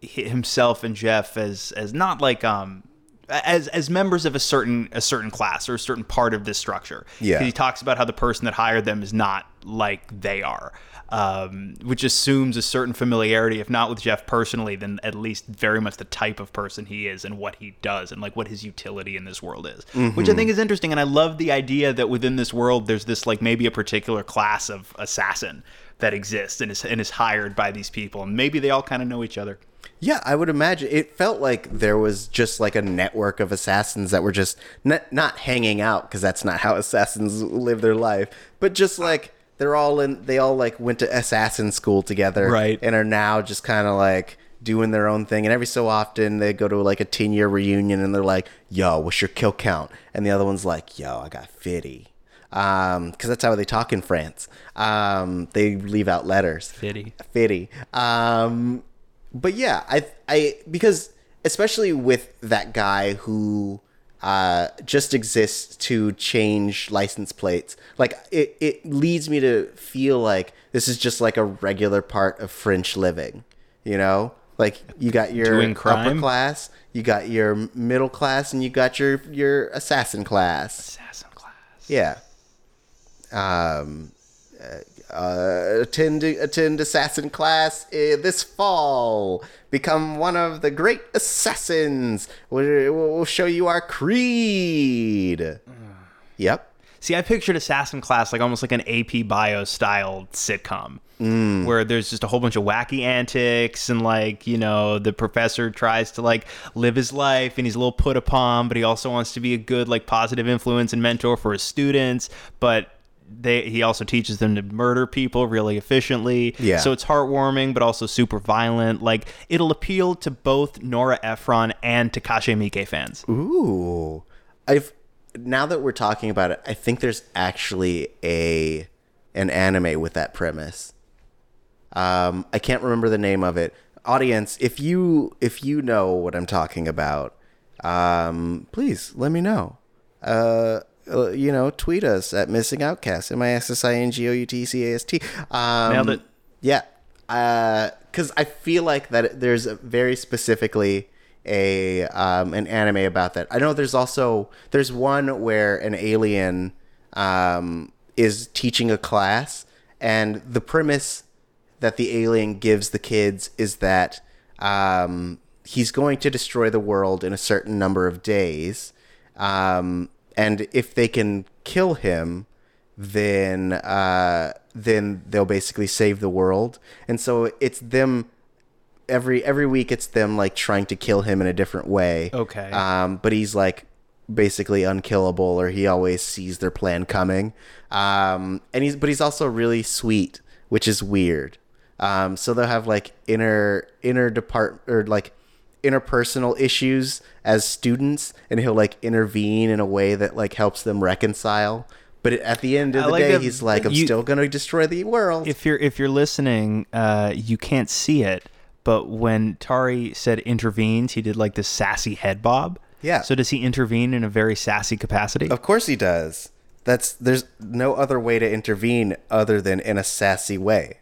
himself and Jeff as as not like um as as members of a certain a certain class or a certain part of this structure. Yeah. 'Cause he talks about how the person that hired them is not like they are. Um, which assumes a certain familiarity, if not with Jeff personally, then at least very much the type of person he is and what he does and like what his utility in this world is, mm-hmm. which I think is interesting. And I love the idea that within this world, there's this like maybe a particular class of assassin that exists and is, and is hired by these people. And maybe they all kind of know each other. Yeah, I would imagine it felt like there was just like a network of assassins that were just n- not hanging out because that's not how assassins live their life, but just like. They're all in. They all like went to assassin school together, right? And are now just kind of like doing their own thing. And every so often they go to like a ten-year reunion, and they're like, "Yo, what's your kill count?" And the other one's like, "Yo, I got fifty," um, because that's how they talk in France. Um, they leave out letters. Fifty. Fifty. Um, but yeah, I, I, because especially with that guy who. Uh, just exists to change license plates. Like it, it leads me to feel like this is just like a regular part of French living, you know? Like you got your upper class, you got your middle class, and you got your, your assassin class. Assassin class. Yeah. Um, uh, attend attend assassin class this fall. Become one of the great assassins. We'll show you our creed. Yep. See, I pictured assassin class like almost like an A P Bio style sitcom mm. where there's just a whole bunch of wacky antics and like, you know, the professor tries to like live his life and he's a little put upon, but he also wants to be a good like positive influence and mentor for his students. But They, he also teaches them to murder people really efficiently. Yeah. So it's heartwarming, but also super violent. Like, it'll appeal to both Nora Ephron and Takashi Miike fans. Ooh. I've now that we're talking about it, I think there's actually a an anime with that premise. Um, I can't remember the name of it. Audience, if you if you know what I'm talking about, um, please let me know. Uh Uh, you know, tweet us at Missing Outcast. M I S S I N G O U T C A S T. Um, Nailed it. Yeah. Because uh, I feel like that there's a very specifically a um, an anime about that. I know there's also, there's one where an alien um, is teaching a class. And the premise that the alien gives the kids is that um, he's going to destroy the world in a certain number of days. Um And if they can kill him, then uh, then they'll basically save the world. And so it's them every every week. It's them like trying to kill him in a different way. Okay. Um, but he's like basically unkillable, or he always sees their plan coming. Um, and he's but he's also really sweet, which is weird. Um, so they'll have like inner inner depart or like. interpersonal issues as students, and he'll like intervene in a way that like helps them reconcile. But at the end of the like day, he's like, "I'm you, still going to destroy the world." If you're if you're listening, uh, you can't see it, but when Tari said intervenes, he did like this sassy head bob. Yeah. So does he intervene in a very sassy capacity? Of course he does. That's there's no other way to intervene other than in a sassy way.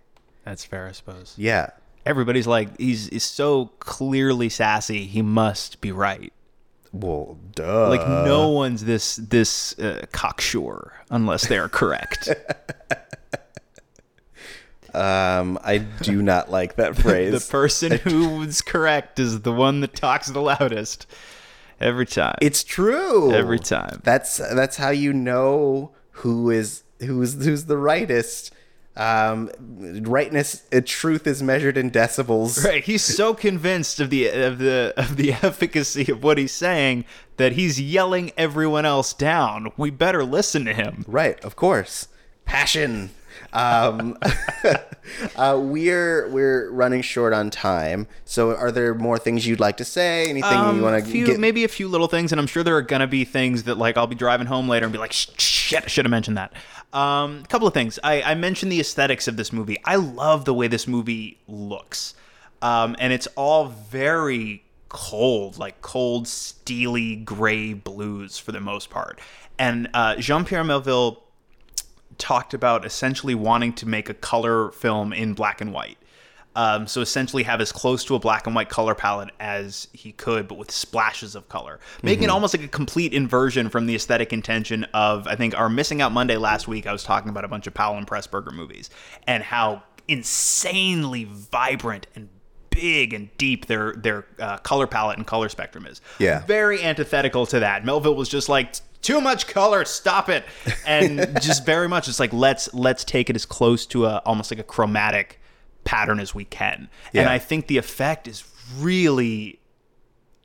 That's fair, I suppose. Yeah. Everybody's like, he's, he's so clearly sassy, he must be right. Well, duh. Like, no one's this this uh, cocksure unless they are correct. Um, I do not like that phrase. The person who's correct is the one that talks the loudest every time. It's true. Every time. That's that's how you know who is who's who's the rightest. Um, rightness, uh, truth is measured in decibels. Right. He's so convinced of the of the of the efficacy of what he's saying that he's yelling everyone else down. We better listen to him. Right. Of course. Passion. um uh we're we're running short on time, so are there more things you'd like to say? Anything um, you want to get? Maybe a few little things, and I'm sure there are gonna be things that, like, I'll be driving home later and be like, shit, I should have mentioned that. Um a couple of things. I, I mentioned the aesthetics of this movie. I love the way this movie looks, um and it's all very cold, like cold steely gray blues for the most part. And uh Jean-Pierre Melville talked about essentially wanting to make a color film in black and white. Um, so essentially have as close to a black and white color palette as he could, but with splashes of color, making mm-hmm. it almost like a complete inversion from the aesthetic intention of, I think, our Missing Out Monday last week. I was talking about a bunch of Powell and Pressburger movies and how insanely vibrant and big and deep their, their uh, color palette and color spectrum is. Yeah. Very antithetical to that. Melville was just like, too much color, stop it. And just very much it's like, let's let's take it as close to a almost like a chromatic pattern as we can. Yeah. And I think the effect is really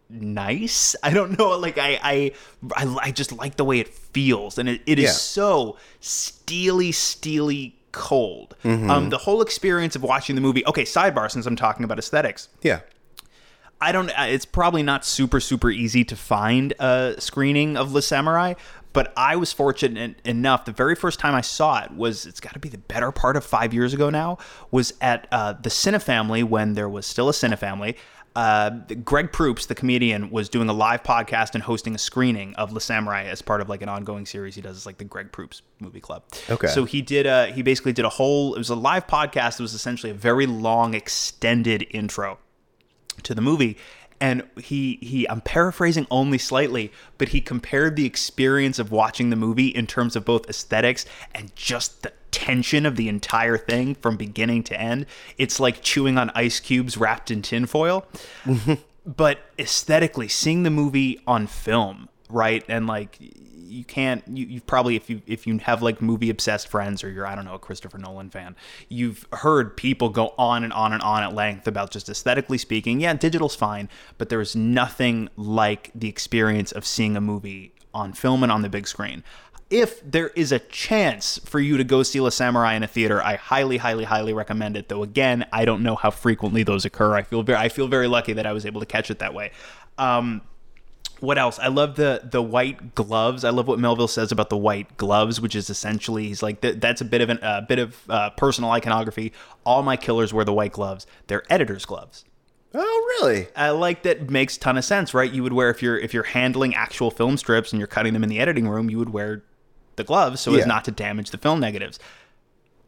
nice. I don't know, like I I, I, I just like the way it feels. And it, it is yeah. so steely, steely cold. Mm-hmm. Um, the whole experience of watching the movie. Okay, sidebar, since I'm talking about aesthetics. Yeah. I don't, it's probably not super, super easy to find a screening of Le Samouraï, but I was fortunate enough. The very first time I saw it was, it's got to be the better part of five years ago now, was at uh, the CineFamily, when there was still a CineFamily. Uh, Greg Proops, the comedian, was doing a live podcast and hosting a screening of Le Samouraï as part of like an ongoing series he does. It's like the Greg Proops Movie Club. Okay. So he did a, he basically did a whole, it was a live podcast. It was essentially a very long extended intro to the movie, and he he I'm paraphrasing only slightly, but he compared the experience of watching the movie in terms of both aesthetics and just the tension of the entire thing from beginning to end. It's like chewing on ice cubes wrapped in tinfoil. But aesthetically, seeing the movie on film, right? And like, you can't, you, you've probably, if you if you have like movie obsessed friends, or you're, I don't know, a Christopher Nolan fan, you've heard people go on and on and on at length about just aesthetically speaking, yeah, digital's fine, but there is nothing like the experience of seeing a movie on film and on the big screen. If there is a chance for you to go see Le Samouraï in a theater, I highly, highly, highly recommend it. Though, again, I don't know how frequently those occur. I feel very, I feel very lucky that I was able to catch it that way. Um, What else? I love the the white gloves. I love what Melville says about the white gloves, which is essentially, he's like, th- that's a bit of a uh, bit of uh, personal iconography. All my killers wear the white gloves. They're editor's gloves. Oh, really? I like that. Makes a ton of sense, right? You would wear, if you're if you're handling actual film strips and you're cutting them in the editing room, you would wear the gloves so yeah. as not to damage the film negatives.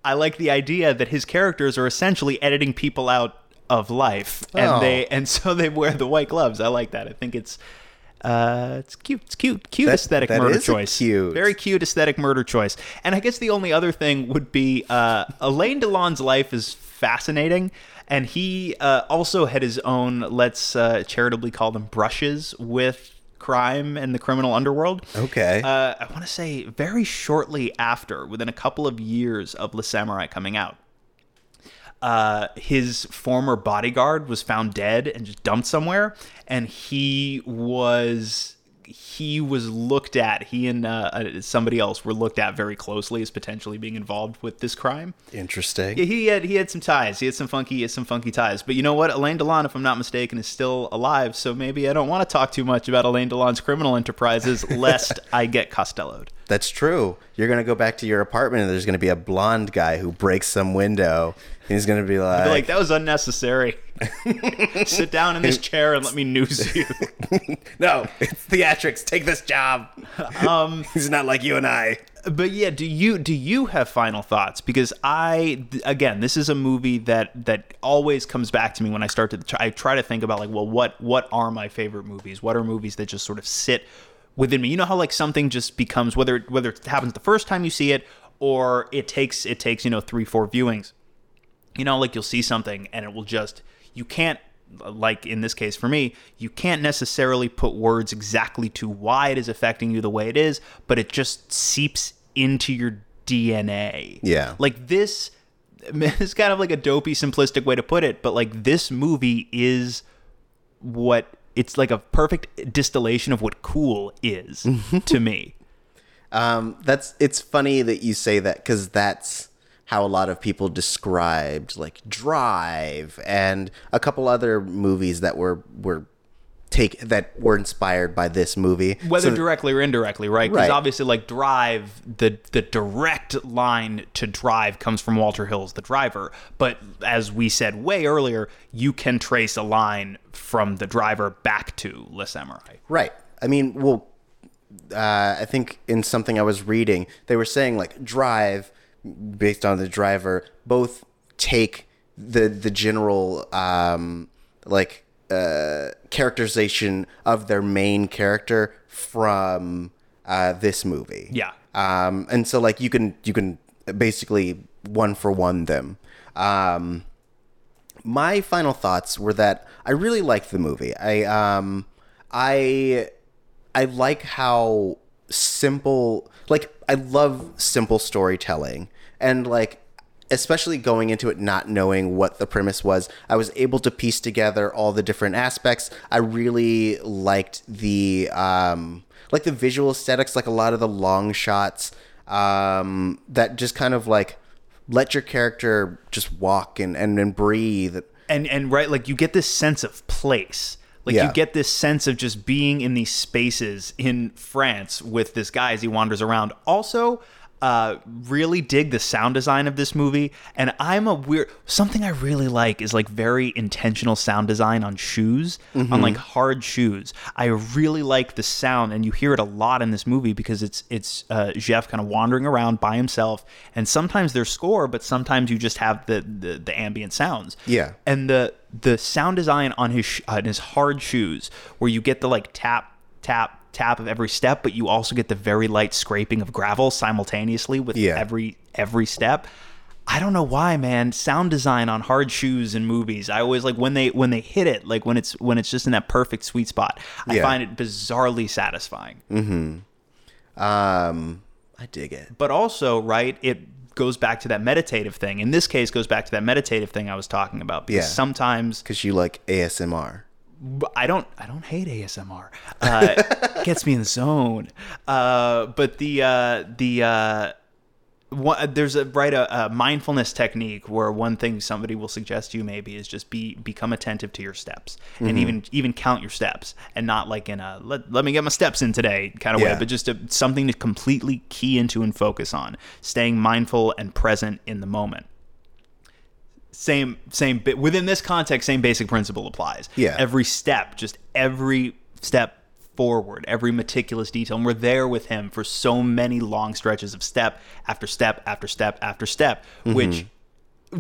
I like the idea that his characters are essentially editing people out of life, oh. and they and so they wear the white gloves. I like that. I think it's. Uh, it's cute. It's cute. Cute that, aesthetic that murder choice. Cute. Very cute aesthetic murder choice. And I guess the only other thing would be uh, Alain Delon's life is fascinating. And he uh, also had his own, let's uh, charitably call them, brushes with crime and the criminal underworld. Okay. Uh, I want to say very shortly after, within a couple of years of Le Samouraï coming out, Uh, his former bodyguard was found dead and just dumped somewhere, and he was he was looked at. He and uh, somebody else were looked at very closely as potentially being involved with this crime. Interesting. Yeah, he had he had some ties. He had some funky he had some funky ties. But you know what? Alain Delon, if I'm not mistaken, is still alive. So maybe I don't want to talk too much about Alain Delon's criminal enterprises, lest I get Costello'd. That's true. You're going to go back to your apartment and there's going to be a blonde guy who breaks some window. He's going to be like... I'll be like, that was unnecessary. Sit down in this chair and let me noose you. No, it's theatrics. Take this job. Um, He's not like you and I. But yeah, do you do you have final thoughts? Because I, again, this is a movie that that always comes back to me when I start to... I try to think about like, well, what what are my favorite movies? What are movies that just sort of sit... within me, you know how like something just becomes, whether whether it happens the first time you see it or it takes it takes you know three four viewings, You know, like you'll see something and it will just, you can't, like in this case for me, you can't necessarily put words exactly to why it is affecting you the way it is, but it just seeps into your D N A. Yeah. Like this, it's kind of like a dopey, simplistic way to put it, but like this movie is what, it's like a perfect distillation of what cool is to me. Um, that's, it's funny that you say that because that's how a lot of people described like Drive and a couple other movies that were were take that were inspired by this movie, whether so, directly or indirectly, right? Because right. obviously, like Drive, the the direct line to Drive comes from Walter Hill's The Driver. But as we said way earlier, you can trace a line from The Driver back to Le Samouraï. Right. I mean, well, uh, I think in something I was reading, they were saying like Drive, based on The Driver, both take the the general um, like uh, characterization of their main character from uh, this movie. Yeah. Um, and so like you can you can basically one for one them. Um, my final thoughts were that I really liked the movie. I um I I like how simple like I love simple storytelling. And like, especially going into it not knowing what the premise was, I was able to piece together all the different aspects. I really liked the um, like the visual aesthetics, like a lot of the long shots um, that just kind of like let your character just walk and and, and breathe. And and right, like you get this sense of place. Like yeah. you get this sense of just being in these spaces in France with this guy as he wanders around. Also, uh, really dig the sound design of this movie. And I'm a weird, something I really like is like very intentional sound design on shoes, mm-hmm. on like hard shoes. I really like the sound, and you hear it a lot in this movie because it's, it's uh, Jeff kind of wandering around by himself, and sometimes there's score, but sometimes you just have the, the, the ambient sounds. Yeah. And the, the sound design on his, sh- on his hard shoes where you get the like tap, tap, tap of every step, but you also get the very light scraping of gravel simultaneously with yeah. every every step. I don't know why, man. Sound design on hard shoes in movies, I always like when they when they hit it, like when it's when it's just in that perfect sweet spot. I yeah. find it bizarrely satisfying. Mm-hmm. Um, I dig it. But also, right, it goes back to that meditative thing. In this case, goes back to that meditative thing I was talking about. Because yeah. sometimes, because you like A S M R. I don't. I don't hate A S M R. Uh, gets me in the zone. Uh, but the uh, the uh, one, there's a right a, a mindfulness technique where one thing somebody will suggest to you maybe is just be become attentive to your steps and mm-hmm. even even count your steps, and not like in a let, let me get my steps in today kind of yeah. way, but just a, something to completely key into and focus on, staying mindful and present in the moment. Same, same bit within this context, same basic principle applies. Yeah. Every step, just every step forward, every meticulous detail. And we're there with him for so many long stretches of step after step after step after step, mm-hmm. which,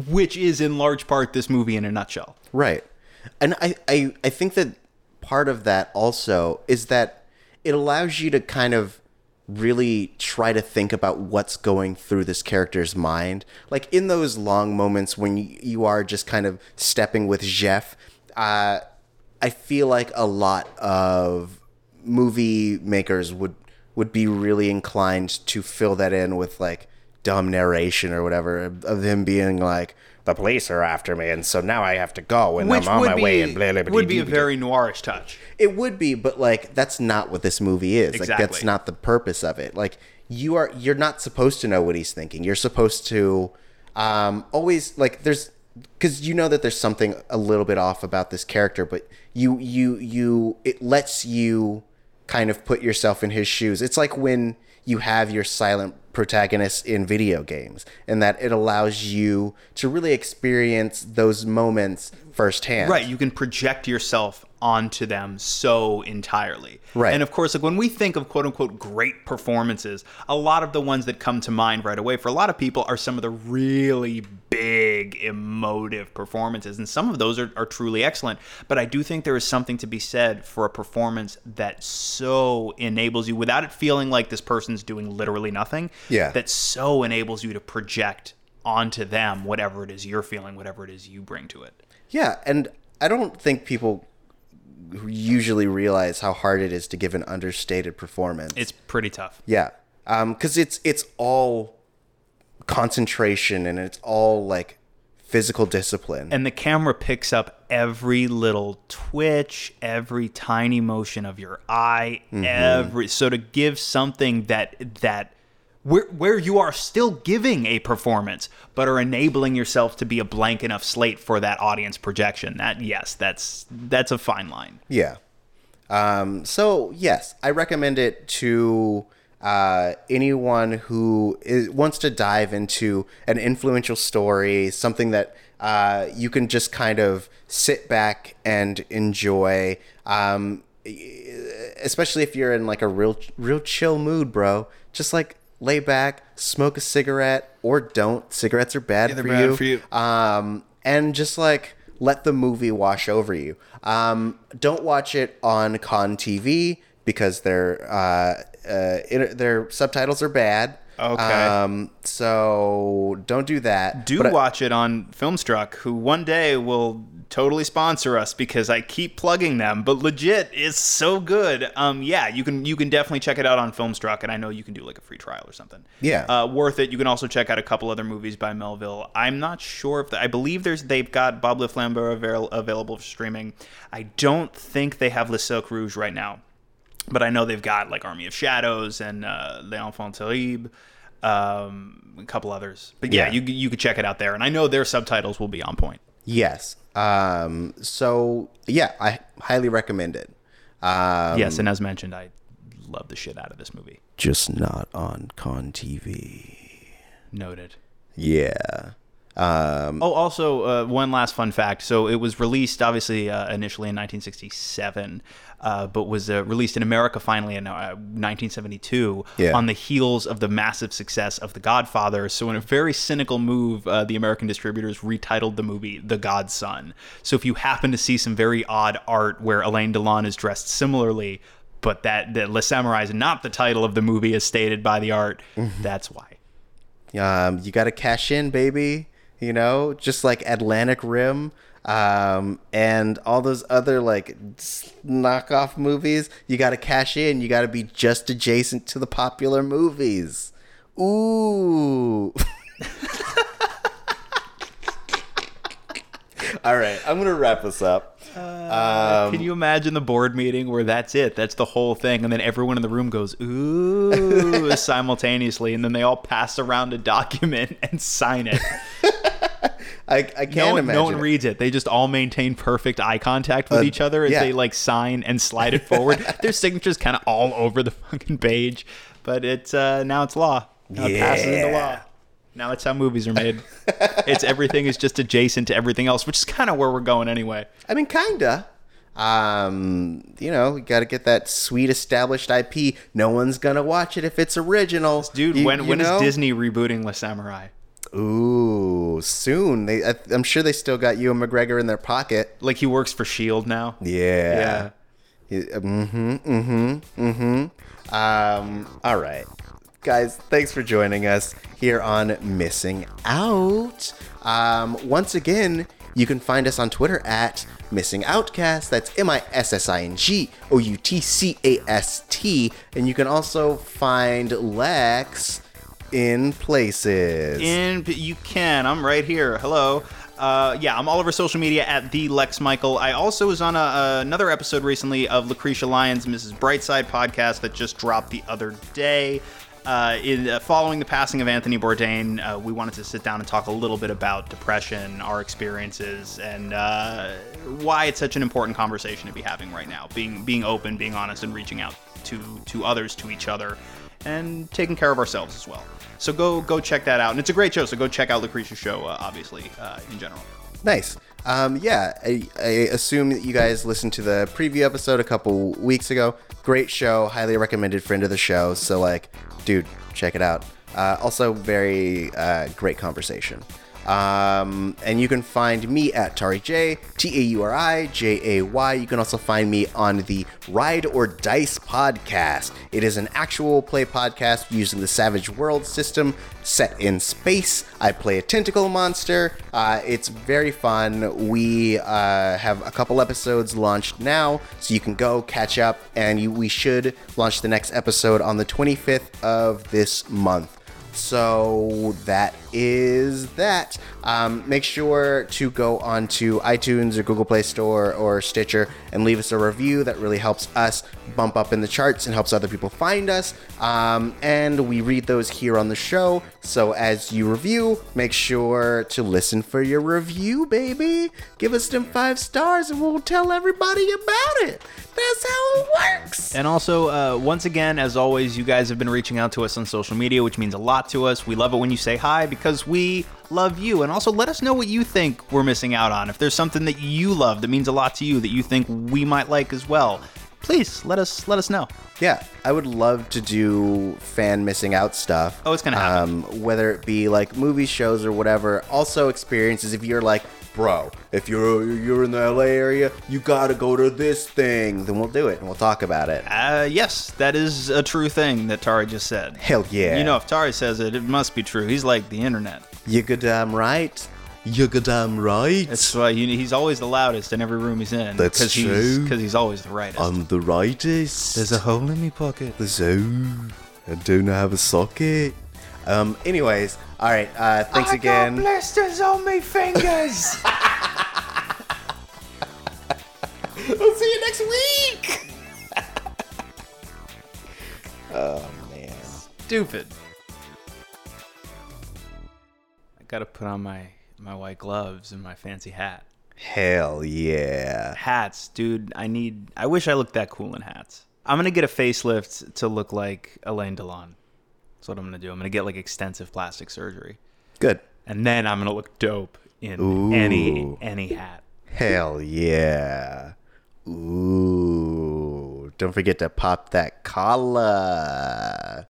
which is in large part this movie in a nutshell. Right. And I, I, I think that part of that also is that it allows you to kind of really try to think about what's going through this character's mind. Like in those long moments when you, you are just kind of stepping with Jeff, uh, I feel like a lot of movie makers would, would be really inclined to fill that in with like dumb narration or whatever of him being like, the police are after me, and so now I have to go, and which I'm on my be, way, and blah, blah, blah, would blah, be blah, a very noirish touch. It would be, but, like, that's not what this movie is. Exactly. Like, that's not the purpose of it. Like, you are, you're not supposed to know what he's thinking. You're supposed to um, always, like, there's, because you know that there's something a little bit off about this character, but you, you, you, it lets you kind of put yourself in his shoes. It's like when you have your silent protagonists in video games, and that it allows you to really experience those moments firsthand. Right. You can project yourself onto them so entirely. Right. And of course, like when we think of quote unquote great performances, a lot of the ones that come to mind right away for a lot of people are some of the really big emotive performances. And some of those are, are truly excellent. But I do think there is something to be said for a performance that so enables you, without it feeling like this person's doing literally nothing, yeah. that so enables you to project onto them, whatever it is you're feeling, whatever it is you bring to it. Yeah, and I don't think people usually realize how hard it is to give an understated performance. It's pretty tough. Yeah, because um, it's it's all concentration and it's all like physical discipline. And the camera picks up every little twitch, every tiny motion of your eye, mm-hmm. every so to give something that that. Where where you are still giving a performance, but are enabling yourself to be a blank enough slate for that audience projection. That yes, that's that's a fine line. Yeah. Um, so yes, I recommend it to uh, anyone who is, wants to dive into an influential story, something that uh, you can just kind of sit back and enjoy. Um, especially if you're in like a real real chill mood, bro. Just like. Lay back, smoke a cigarette, or don't. Cigarettes are bad, yeah, for, bad you. for you. Um, and just like let the movie wash over you. Um, don't watch it on Con T V because their uh, uh, it, their subtitles are bad. Okay. Um, so don't do that. Do but watch I, it on FilmStruck, who one day will totally sponsor us because I keep plugging them, but legit, it's so good. Um, yeah, you can you can definitely check it out on FilmStruck, and I know you can do like a free trial or something. Yeah, uh, worth it. You can also check out a couple other movies by Melville. I'm not sure if the, I believe there's they've got Bob le Flambeur avail- available for streaming. I don't think they have Le Silk Rouge right now. But I know they've got like Army of Shadows and uh, Les Enfants Terribles, um, a couple others. But yeah, yeah, you you could check it out there. And I know their subtitles will be on point. Yes. Um, so yeah, I highly recommend it. Um, yes, and as mentioned, I love the shit out of this movie. Just not on Con T V. Noted. Yeah. Um, oh, also, uh, one last fun fact. So it was released, obviously, uh, initially in nineteen sixty-seven, uh, but was uh, released in America finally in uh, nineteen seventy-two, yeah. on the heels of the massive success of The Godfather. So in a very cynical move, uh, the American distributors retitled the movie The Godson. So if you happen to see some very odd art where Alain Delon is dressed similarly, but that, that Le Samouraï is not the title of the movie as stated by the art, mm-hmm. that's why. Um, you got to cash in, baby. You know, just like Atlantic Rim um, and all those other like knockoff movies. You got to cash in. You got to be just adjacent to the popular movies. Ooh. All right. I'm going to wrap this up. Uh, um, can you imagine the board meeting where that's it? That's the whole thing. And then everyone in the room goes, ooh, simultaneously. And then they all pass around a document and sign it. I, I can't no one, imagine. No one it. reads it. They just all maintain perfect eye contact with uh, each other as yeah. they like sign and slide it forward. Their signature's kind of all over the fucking page. But it's uh, now it's law. Now yeah. it passes into law. Now that's how movies are made. It's everything is just adjacent to everything else, which is kind of where we're going anyway. I mean, kinda. Um, you know, we got to get that sweet established I P. No one's gonna watch it if it's original, dude. You, when you when know? is Disney rebooting Le Samouraï? Ooh, soon. They, I, I'm sure they still got Ewan McGregor in their pocket. Like he works for S H I E L D now. Yeah. Yeah. Mm-hmm. Mm-hmm. Mm-hmm. Um. All right. Guys, thanks for joining us here on Missing Out. Um, once again, you can find us on Twitter at Missing Outcast. That's M I S S I N G O U T C A S T. And you can also find Lex in places. In you can. I'm right here. Hello. Uh, yeah, I'm all over social media at the Lex Michael. I also was on a, uh, another episode recently of Lucretia Lyons' Missus Brightside podcast that just dropped the other day. Uh, in, uh, following the passing of Anthony Bourdain, uh, we wanted to sit down and talk a little bit about depression, our experiences, and uh, why it's such an important conversation to be having right now. Being being open, being honest, and reaching out to to others, to each other, and taking care of ourselves as well. So go go check that out. And it's a great show, so go check out Lucretia's show, uh, obviously, uh, in general. Nice. Um, yeah, I, I assume that you guys listened to the preview episode a couple weeks ago. Great show, highly recommended friend of the show. So, like, dude, check it out. Uh, also, very uh, great conversation. Um, and you can find me at Tari J, T A U R I J A Y. You can also find me on the Ride or Dice podcast. It is an actual play podcast using the Savage World system set in space. I play a tentacle monster. Uh, it's very fun. We uh, have a couple episodes launched now, so you can go catch up, and you, we should launch the next episode on the twenty-fifth of this month. So that is that. Um, make sure to go on to iTunes or Google Play Store or Stitcher and leave us a review. That really helps us bump up in the charts and helps other people find us. Um, and we read those here on the show. So as you review, make sure to listen for your review, baby. Give us them five stars and we'll tell everybody about it. That's how it works. And also, uh, once again, as always, you guys have been reaching out to us on social media, which means a lot to us. We love it when you say hi because we love you. And also let us know what you think we're missing out on. If there's something that you love that means a lot to you that you think we might like as well, please let us let us know. Yeah, I would love to do fan missing out stuff. Oh, it's gonna happen. Um, whether it be like movie shows or whatever. Also experiences, if you're like, bro, if you're you're in the L A area, you gotta go to this thing, then we'll do it and we'll talk about it. Uh, yes, that is a true thing that Tari just said. Hell yeah. You know, if Tari says it, it must be true. He's like the internet. You good damn right. You're goddamn right. That's why you, he's always the loudest in every room he's in. That's cause true. Because he's, he's always the rightest. I'm the rightest. There's a hole in me pocket. There's a hole. I don't have a socket. Um. Anyways, all right. Uh. Thanks I again. I got blisters on me fingers. We'll see you next week. Oh man. Stupid. I gotta put on my. My white gloves and my fancy hat. Hell yeah. Hats, dude. I need... I wish I looked that cool in hats. I'm going to get a facelift to look like Alain Delon. That's what I'm going to do. I'm going to get, like, extensive plastic surgery. Good. And then I'm going to look dope in Ooh. any any hat. Hell yeah. Ooh. Don't forget to pop that collar.